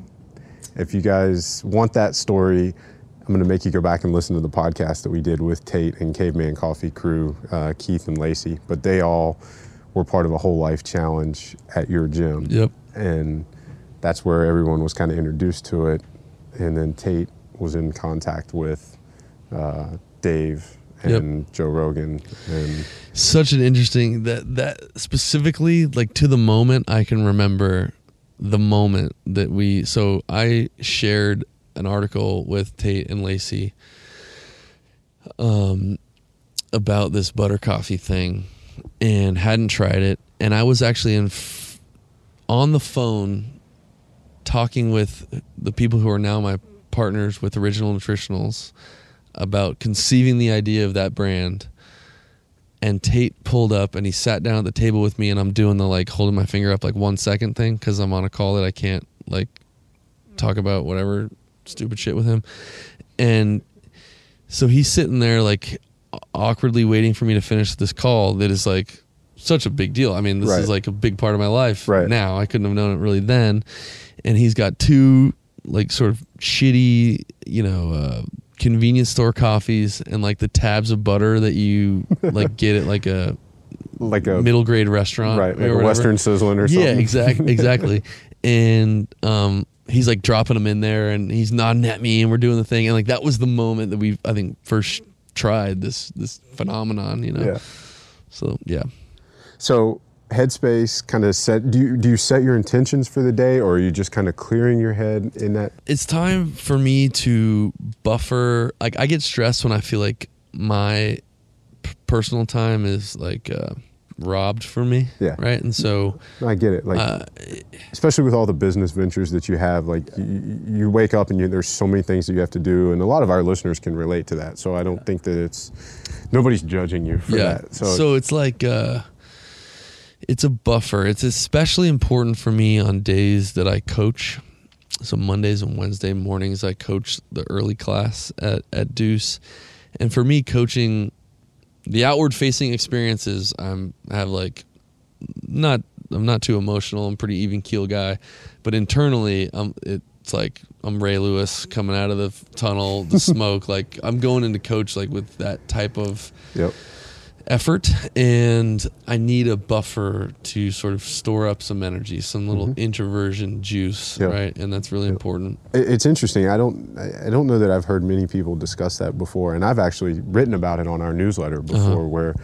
If you guys want that story, I'm going to make you go back and listen to the podcast that we did with Tate and Caveman Coffee crew, uh, Keith and Lacey, but they all were part of a whole life challenge at your gym. Yep. And that's where everyone was kind of introduced to it. And then Tate was in contact with uh, Dave and yep. Joe Rogan. And such an interesting, that that specifically, like to the moment, I can remember the moment that we, so I shared an article with Tate and Lacey um, about this butter coffee thing, and hadn't tried it, and I was actually in f- on the phone talking with the people who are now my partners with Original Nutritionals about conceiving the idea of that brand. And Tate pulled up and he sat down at the table with me, and I'm doing the like holding my finger up like one second thing because I'm on a call that I can't like talk about whatever stupid shit with him. And so he's sitting there like awkwardly waiting for me to finish this call that is like such a big deal. I mean, this right. is like a big part of my life right now. I couldn't have known it really then. And he's got two like sort of shitty, you know, uh, convenience store coffees and like the tabs of butter that you like get at like a like a middle grade restaurant, right? Like a Western Sizzling or something. Yeah, exactly, exactly. And um, he's like dropping them in there, and he's nodding at me, and we're doing the thing, and like that was the moment that we, I think, first tried this this phenomenon, you know. Yeah. So yeah. So Headspace kind of set. Do you do you set your intentions for the day, or are you just kind of clearing your head in that? It's time for me to buffer. Like I get stressed when I feel like my p- personal time is like uh, robbed from me. Yeah. Right. And so I get it. Like uh, especially with all the business ventures that you have, like you, you wake up and you, there's so many things that you have to do, and a lot of our listeners can relate to that. So I don't think that it's nobody's judging you for yeah. that. So so it's like. Uh, It's a buffer. It's especially important for me on days that I coach. So Mondays and Wednesday mornings, I coach the early class at, at Deuce. And for me, coaching the outward-facing experiences, I'm I have like not I'm not too emotional. I'm a pretty even keel guy, but internally, um, it's like I'm Ray Lewis coming out of the tunnel, the smoke. Like I'm going into coach like with that type of. Yep. effort, and I need a buffer to sort of store up some energy, some little mm-hmm. introversion juice, yep. right? And that's really yep. important. It's interesting. I don't, I don't know that I've heard many people discuss that before, and I've actually written about it on our newsletter before, uh-huh. where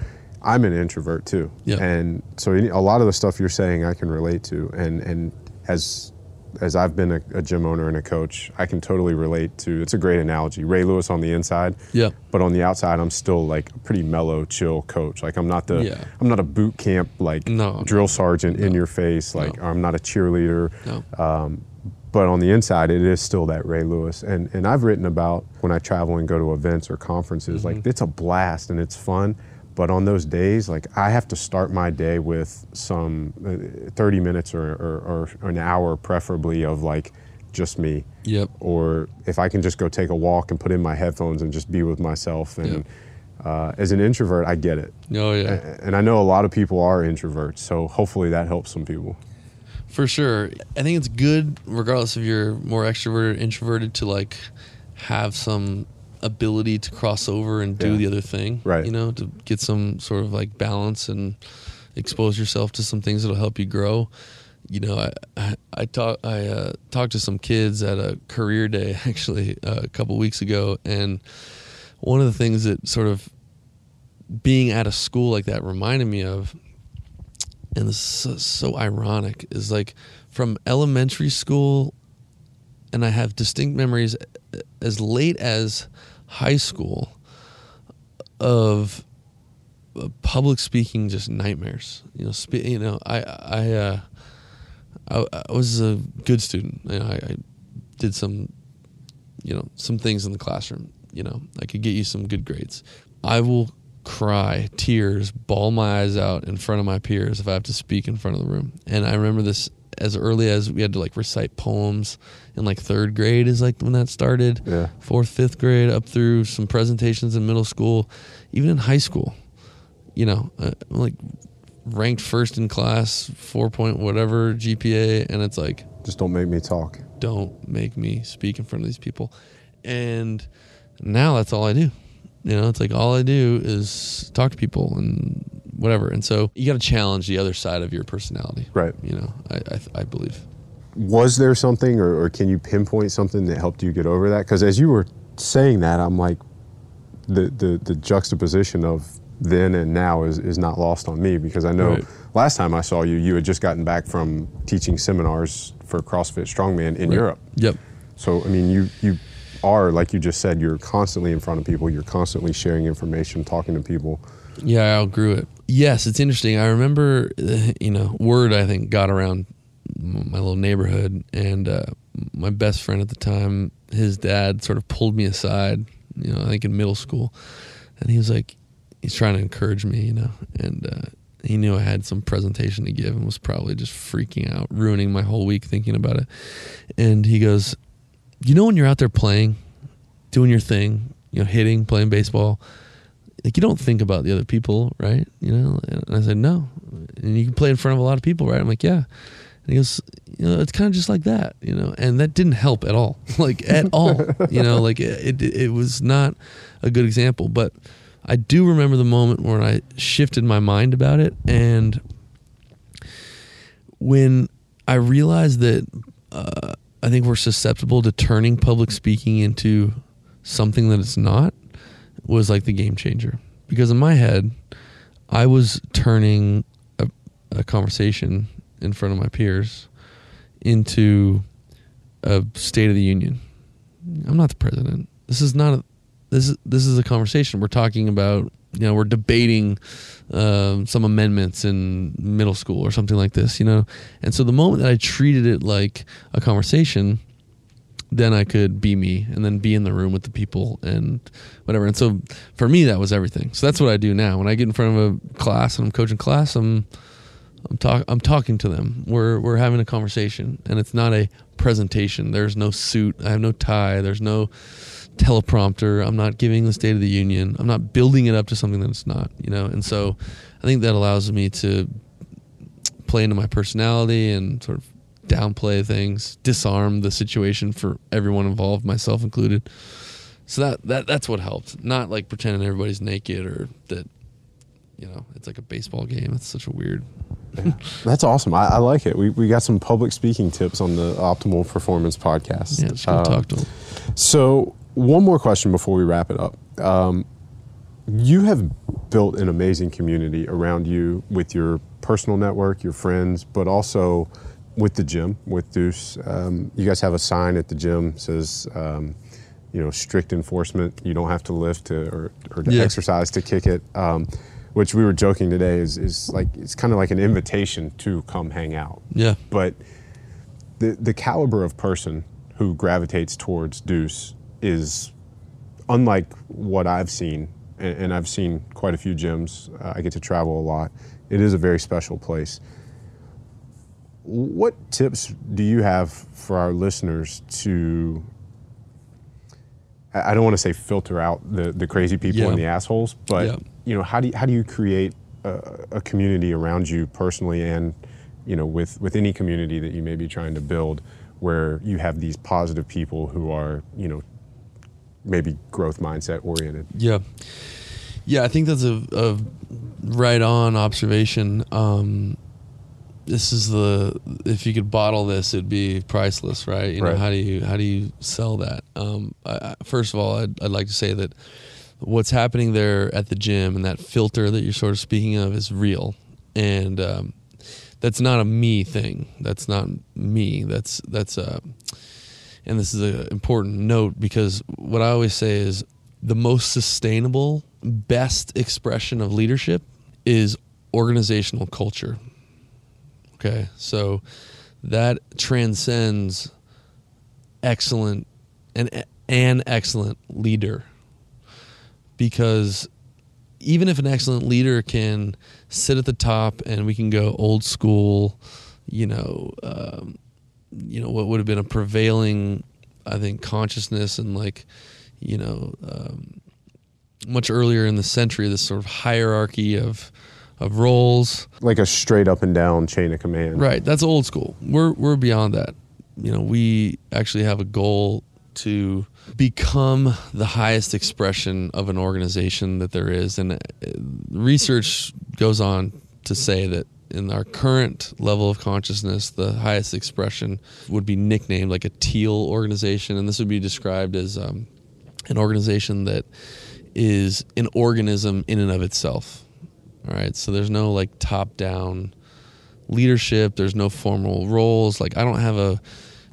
I'm an introvert too, yep. and so a lot of the stuff you're saying I can relate to, and and as as I've been a, a gym owner and a coach, I can totally relate to. It's a great analogy. Ray Lewis on the inside, yeah, but on the outside, I'm still like a pretty mellow, chill coach. Like I'm not the, yeah. I'm not a boot camp like no, drill sergeant no. in your face. Like no. I'm not a cheerleader. No. Um, but on the inside, it is still that Ray Lewis. And and I've written about when I travel and go to events or conferences, mm-hmm. like it's a blast and it's fun. But on those days, like I have to start my day with some uh, thirty minutes or, or, or an hour preferably of like just me. Yep. Or if I can just go take a walk and put in my headphones and just be with myself. And yep. uh, as an introvert, I get it. Oh, yeah. And, and I know a lot of people are introverts, so hopefully that helps some people. For sure. I think it's good, regardless if you're more extroverted or introverted, to like have some ability to cross over and do yeah. the other thing, right? You know, to get some sort of like balance and expose yourself to some things that'll help you grow. You know, I I, I talk I uh, talked to some kids at a career day actually uh, a couple weeks ago, and one of the things that sort of being at a school like that reminded me of, and this is so, so ironic, is like from elementary school, and I have distinct memories as late as high school of public speaking, just nightmares. You know, spe- you know, I I, uh, I I was a good student. You know, I, I did some, you know, some things in the classroom. You know, I could get you some good grades. I will cry tears, bawl my eyes out in front of my peers if I have to speak in front of the room. And I remember this as early as we had to like recite poems in like third grade is like when that started, yeah. fourth, fifth grade, up through some presentations in middle school, even in high school, you know, uh, like ranked first in class, four point whatever G P A. And it's like, just don't make me talk. Don't make me speak in front of these people. And now that's all I do. You know, it's like all I do is talk to people and whatever. And so you got to challenge the other side of your personality. Right. You know, I I, I believe. Was there something or, or can you pinpoint something that helped you get over that? Because as you were saying that, I'm like, the, the, the juxtaposition of then and now is, is not lost on me, because I know right. last time I saw you, you had just gotten back from teaching seminars for CrossFit Strongman in right. Europe. Yep. So, I mean, you you are, like you just said, you're constantly in front of people. You're constantly sharing information, talking to people. Yeah, I outgrew it. Yes, it's interesting. I remember, you know, word I think got around my little neighborhood, and uh, my best friend at the time, his dad sort of pulled me aside, you know, I think in middle school, and he was like, he's trying to encourage me, you know, and uh, he knew I had some presentation to give and was probably just freaking out, ruining my whole week thinking about it. And he goes, you know, when you're out there playing, doing your thing, you know, hitting, playing baseball, like, you don't think about the other people, right? You know, and I said, no. And you can play in front of a lot of people, right? I'm like, yeah. And he goes, you know, it's kind of just like that, you know, and that didn't help at all, like at all, you know, like it, it, it was not a good example. But I do remember the moment when I shifted my mind about it. And when I realized that uh, I think we're susceptible to turning public speaking into something that it's not, was like the game changer. Because in my head, I was turning a, a conversation in front of my peers into a State of the Union. I'm not the president. This is not a, this is, this is a conversation. We're talking about, you know, we're debating um, some amendments in middle school or something like this, you know? And so the moment that I treated it like a conversation, then I could be me and then be in the room with the people and whatever. And so for me, that was everything. So that's what I do now. When I get in front of a class and I'm coaching class, I'm, I'm talk, I'm talking to them. We're, we're having a conversation, and it's not a presentation. There's no suit. I have no tie. There's no teleprompter. I'm not giving the State of the Union. I'm not building it up to something that it's not, you know? And so I think that allows me to play into my personality and sort of downplay things, disarm the situation for everyone involved, myself included. So that, that that's what helped. Not like pretending everybody's naked or that, you know, it's like a baseball game. It's such a weird. Yeah. That's awesome. I, I like it. We we got some public speaking tips on the Optimal Performance Podcast. Yeah, just go um, talk to them. So one more question before we wrap it up. Um, you have built an amazing community around you with your personal network, your friends, but also with the gym, with Deuce. Um, you guys have a sign at the gym that says, um, you know, strict enforcement. You don't have to lift to, or, or to yeah. exercise to kick it, um, which we were joking today is, is like, it's kind of like an invitation to come hang out. Yeah. But the, the caliber of person who gravitates towards Deuce is unlike what I've seen, and, and I've seen quite a few gyms. Uh, I get to travel a lot. It is a very special place. What tips do you have for our listeners to, I don't want to say filter out the, the crazy people yeah. and the assholes, but yeah. you know, how do you, how do you create a, a community around you personally and, you know, with, with any community that you may be trying to build where you have these positive people who are, you know, maybe growth mindset oriented? Yeah. Yeah, I think that's a, a right on observation. Um, This is the, if you could bottle this, it'd be priceless, right? You know, right. how do you, how do you sell that? Um, I, first of all, I'd, I'd like to say that what's happening there at the gym and that filter that you're sort of speaking of is real. And, um, that's not a me thing. That's not me. That's, that's, uh, and this is an important note, because what I always say is the most sustainable, best expression of leadership is organizational culture. Okay, so that transcends excellent and an excellent leader, because even if an excellent leader can sit at the top and we can go old school, you know, um, you know what would have been a prevailing, I think, consciousness and like, you know, um, much earlier in the century, this sort of hierarchy of. of roles. Like a straight up and down chain of command. Right. That's old school. We're we're beyond that. You know, we actually have a goal to become the highest expression of an organization that there is. And research goes on to say that in our current level of consciousness, the highest expression would be nicknamed like a teal organization. And this would be described as um, an organization that is an organism in and of itself. All right, so there's no like top-down leadership. There's no formal roles. Like I don't have a,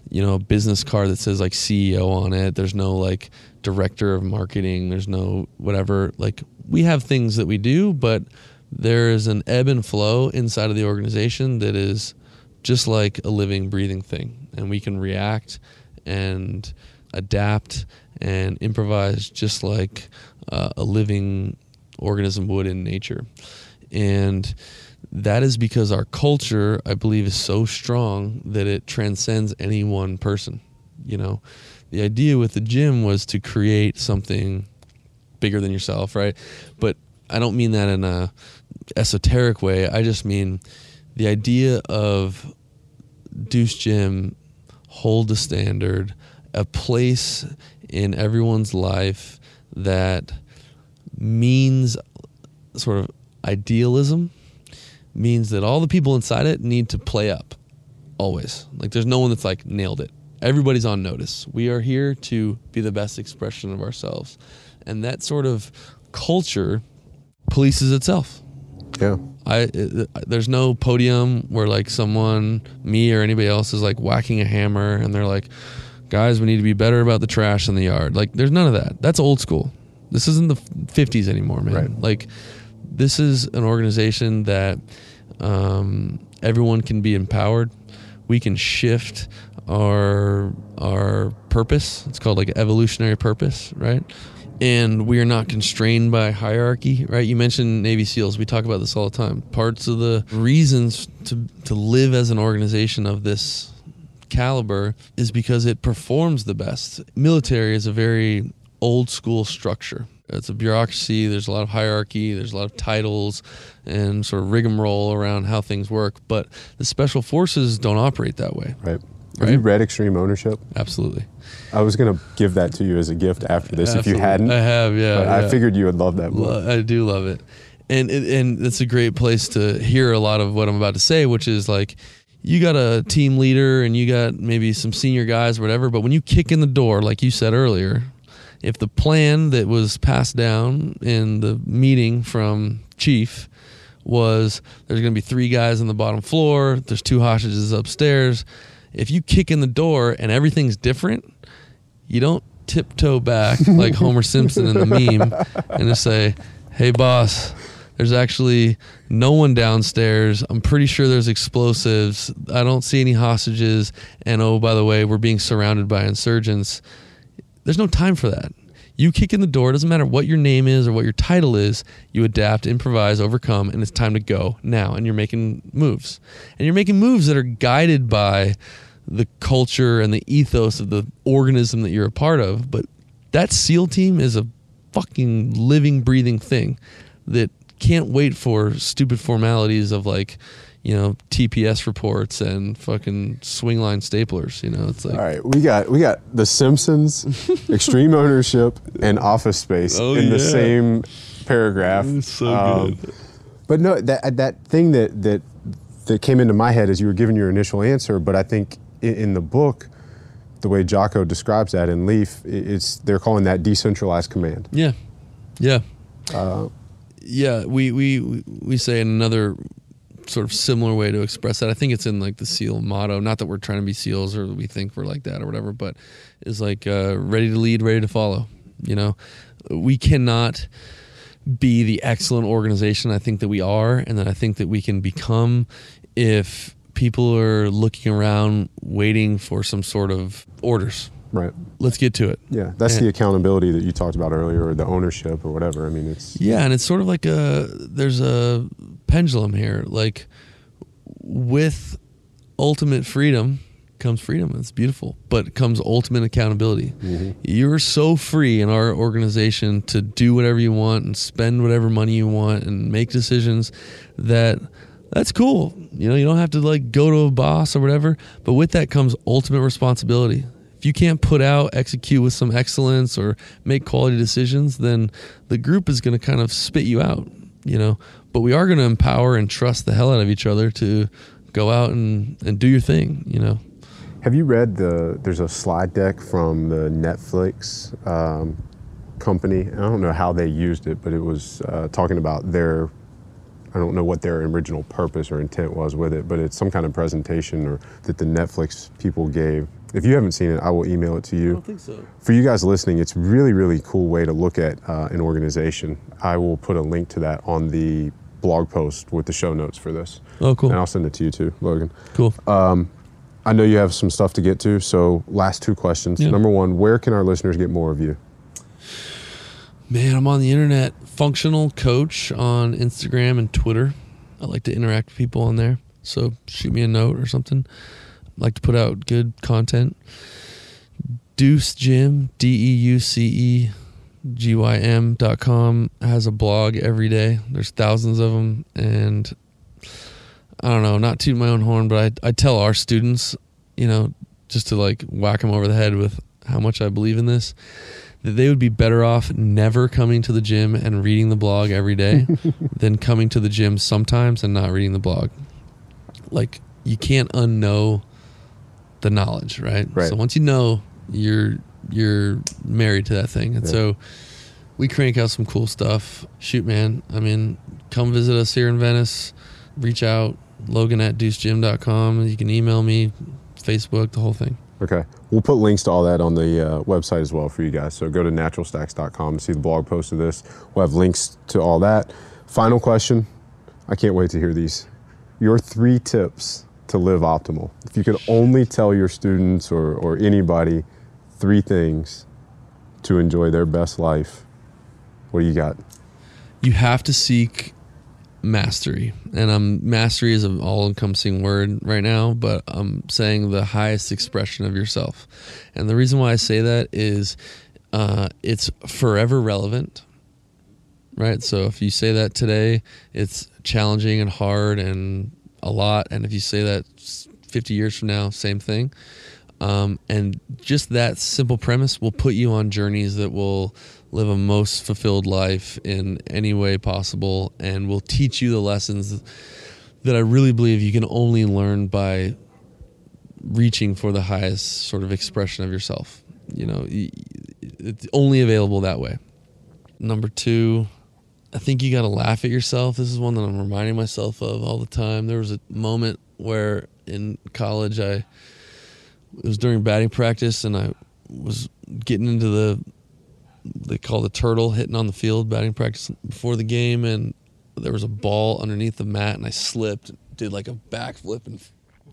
you know, a business card that says like C E O on it. There's no like director of marketing. There's no whatever. Like we have things that we do, but there is an ebb and flow inside of the organization that is just like a living, breathing thing. And we can react and adapt and improvise just like uh, a living organism would in nature. And that is because our culture, I believe, is so strong that it transcends any one person. You know, the idea with the gym was to create something bigger than yourself, right? But I don't mean that in a esoteric way. I just mean the idea of Deuce Gym, hold the standard, a place in everyone's life that means sort of idealism, means that all the people inside it need to play up always. Like there's no one that's like nailed it. Everybody's on notice. We are here to be the best expression of ourselves. And that sort of culture polices itself. Yeah. I, it, there's no podium where like someone, me or anybody else is like whacking a hammer and they're like, guys, we need to be better about the trash in the yard. Like there's none of that. That's old school. This isn't the fifties anymore, man. Right. Like this is an organization that um, everyone can be empowered. We can shift our, our purpose. It's called like evolutionary purpose, right? And we are not constrained by hierarchy, right? You mentioned Navy SEALs. We talk about this all the time. Parts of the reasons to to live as an organization of this caliber is because it performs the best. Military is a very old school structure. It's a bureaucracy. There's a lot of hierarchy. There's a lot of titles and sort of rigmarole around how things work. But the special forces don't operate that way. Right. Have right? you read Extreme Ownership? Absolutely. I was going to give that to you as a gift after this. Absolutely. If you hadn't. I have, yeah. But yeah. I figured you would love that book. Lo- I do love it. And it, and it's a great place to hear a lot of what I'm about to say, which is like, you got a team leader and you got maybe some senior guys or whatever, but when you kick in the door, like you said earlier, if the plan that was passed down in the meeting from Chief was there's going to be three guys on the bottom floor, there's two hostages upstairs, if you kick in the door and everything's different, you don't tiptoe back like Homer Simpson in the meme and just say, hey, boss, there's actually no one downstairs. I'm pretty sure there's explosives. I don't see any hostages. And oh, by the way, we're being surrounded by insurgents. There's no time for that. You kick in the door. It doesn't matter what your name is or what your title is. You adapt, improvise, overcome, and it's time to go now. And you're making moves. And you're making moves that are guided by the culture and the ethos of the organism that you're a part of. But that SEAL team is a fucking living, breathing thing that can't wait for stupid formalities of like, you know, T P S reports and fucking swing line staplers. You know, it's like, all right, we got we got The Simpsons, Extreme Ownership, and Office Space oh, in yeah. the same paragraph. It's so um, good. But no, that that thing that that that came into my head as you were giving your initial answer. But I think in, in the book, the way Jocko describes that in Leaf, it's they're calling that decentralized command. Yeah, yeah, uh, yeah. We we we say in another sort of similar way to express that. I think it's in like the SEAL motto, not that we're trying to be SEALs or we think we're like that or whatever, but it's like uh, ready to lead, ready to follow. You know, we cannot be the excellent organization I think that we are and that I think that we can become if people are looking around waiting for some sort of orders. Right. Let's get to it. Yeah, that's and, the accountability that you talked about earlier, or the ownership or whatever. I mean, it's... Yeah, and it's sort of like a, there's a pendulum here. Like, with ultimate freedom comes freedom. It's beautiful. But comes ultimate accountability. Mm-hmm. You're so free in our organization to do whatever you want and spend whatever money you want and make decisions that... That's cool. You know, you don't have to, like, go to a boss or whatever. But with that comes ultimate responsibility. If you can't put out, execute with some excellence or make quality decisions, then the group is going to kind of spit you out, you know. But we are going to empower and trust the hell out of each other to go out and, and do your thing, you know. Have you read the, there's a slide deck from the Netflix um, company. I don't know how they used it, but it was uh, talking about their, I don't know what their original purpose or intent was with it, but it's some kind of presentation or that the Netflix people gave If you haven't seen it, I will email it to you. I don't think so. For you guys listening, it's really, really cool way to look at uh, an organization. I will put a link to that on the blog post with the show notes for this. Oh, cool. And I'll send it to you too, Logan. Cool. Um, I know you have some stuff to get to, so last two questions. Yeah. Number one, where can our listeners get more of you? Man, I'm on the internet. Functional Coach on Instagram and Twitter. I like to interact with people on there, so shoot me a note or something. I like to put out good content. Deuce Gym, D E U C E G Y M dot com has a blog every day. There's thousands of them, and I don't know, not toot my own horn, but I, I tell our students, you know, just to like whack them over the head with how much I believe in this, that they would be better off never coming to the gym and reading the blog every day than coming to the gym sometimes and not reading the blog. Like, you can't unknow the knowledge, right? Right. So once you know, you're you're married to that thing. And yeah. So we crank out some cool stuff. Shoot, man. I mean, come visit us here in Venice. Reach out, Logan at deuce gym dot com. You can email me, Facebook, the whole thing. Okay. We'll put links to all that on the uh, website as well for you guys. So go to natural stacks dot com and see the blog post of this. We'll have links to all that. Final question. I can't wait to hear these. Your three tips to live optimal. If you could only tell your students or, or anybody three things to enjoy their best life, what do you got? You have to seek mastery. And um, mastery is an all-encompassing word right now, but I'm saying the highest expression of yourself. And the reason why I say that is uh, it's forever relevant, right? So if you say that today, it's challenging and hard and a lot. And if you say that fifty years from now, same thing. Um, and just that simple premise will put you on journeys that will live a most fulfilled life in any way possible, and will teach you the lessons that I really believe you can only learn by reaching for the highest sort of expression of yourself. You know, it's only available that way. Number two, I think you got to laugh at yourself. This is one that I'm reminding myself of all the time. There was a moment where in college, I it was during batting practice, and I was getting into the, they call the turtle, hitting on the field, batting practice before the game, and there was a ball underneath the mat, and I slipped, did like a backflip, and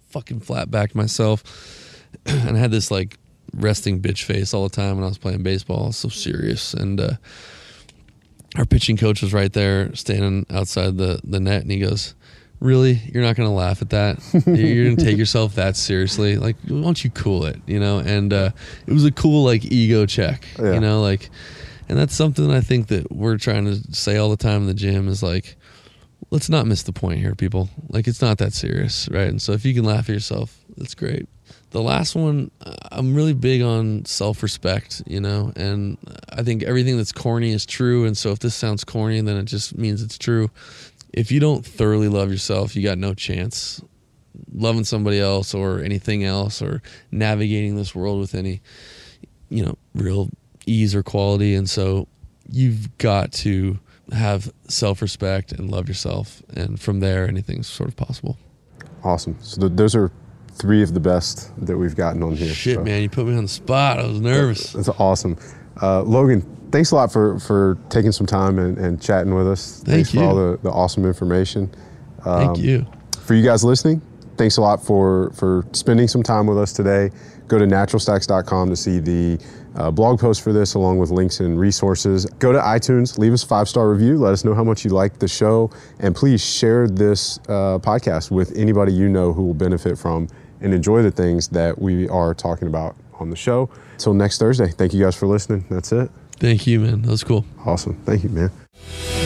fucking flat backed myself. And I had this like resting bitch face all the time when I was playing baseball. I was so serious, and uh, our pitching coach was right there standing outside the, the net, and he goes, really? You're not going to laugh at that? You're going to take yourself that seriously? Like, why don't you cool it, you know? And uh, it was a cool, like, ego check, yeah. You know? Like, and that's something I think that we're trying to say all the time in the gym is, like, let's not miss the point here, people. Like, it's not that serious, right? And so if you can laugh at yourself, that's great. The last one, I'm really big on self-respect, you know, and I think everything that's corny is true. And so if this sounds corny, then it just means it's true. If you don't thoroughly love yourself, you got no chance loving somebody else or anything else or navigating this world with any, you know, real ease or quality. And so you've got to have self-respect and love yourself. And from there, anything's sort of possible. Awesome. So th- those are three of the best that we've gotten on here. Shit, so. Man, you put me on the spot. I was nervous. That's, that's awesome. Uh, Logan, thanks a lot for, for taking some time and, and chatting with us. Thank thanks you. for all the, the awesome information. Um, Thank you. For you guys listening, thanks a lot for, for spending some time with us today. Go to natural stacks dot com to see the uh, blog post for this along with links and resources. Go to iTunes, leave us a five-star review. Let us know how much you liked the show. And please share this uh, podcast with anybody you know who will benefit from and enjoy the things that we are talking about on the show. Till next Thursday, thank you guys for listening. That's it. Thank you, man. That was cool. Awesome. Thank you, man.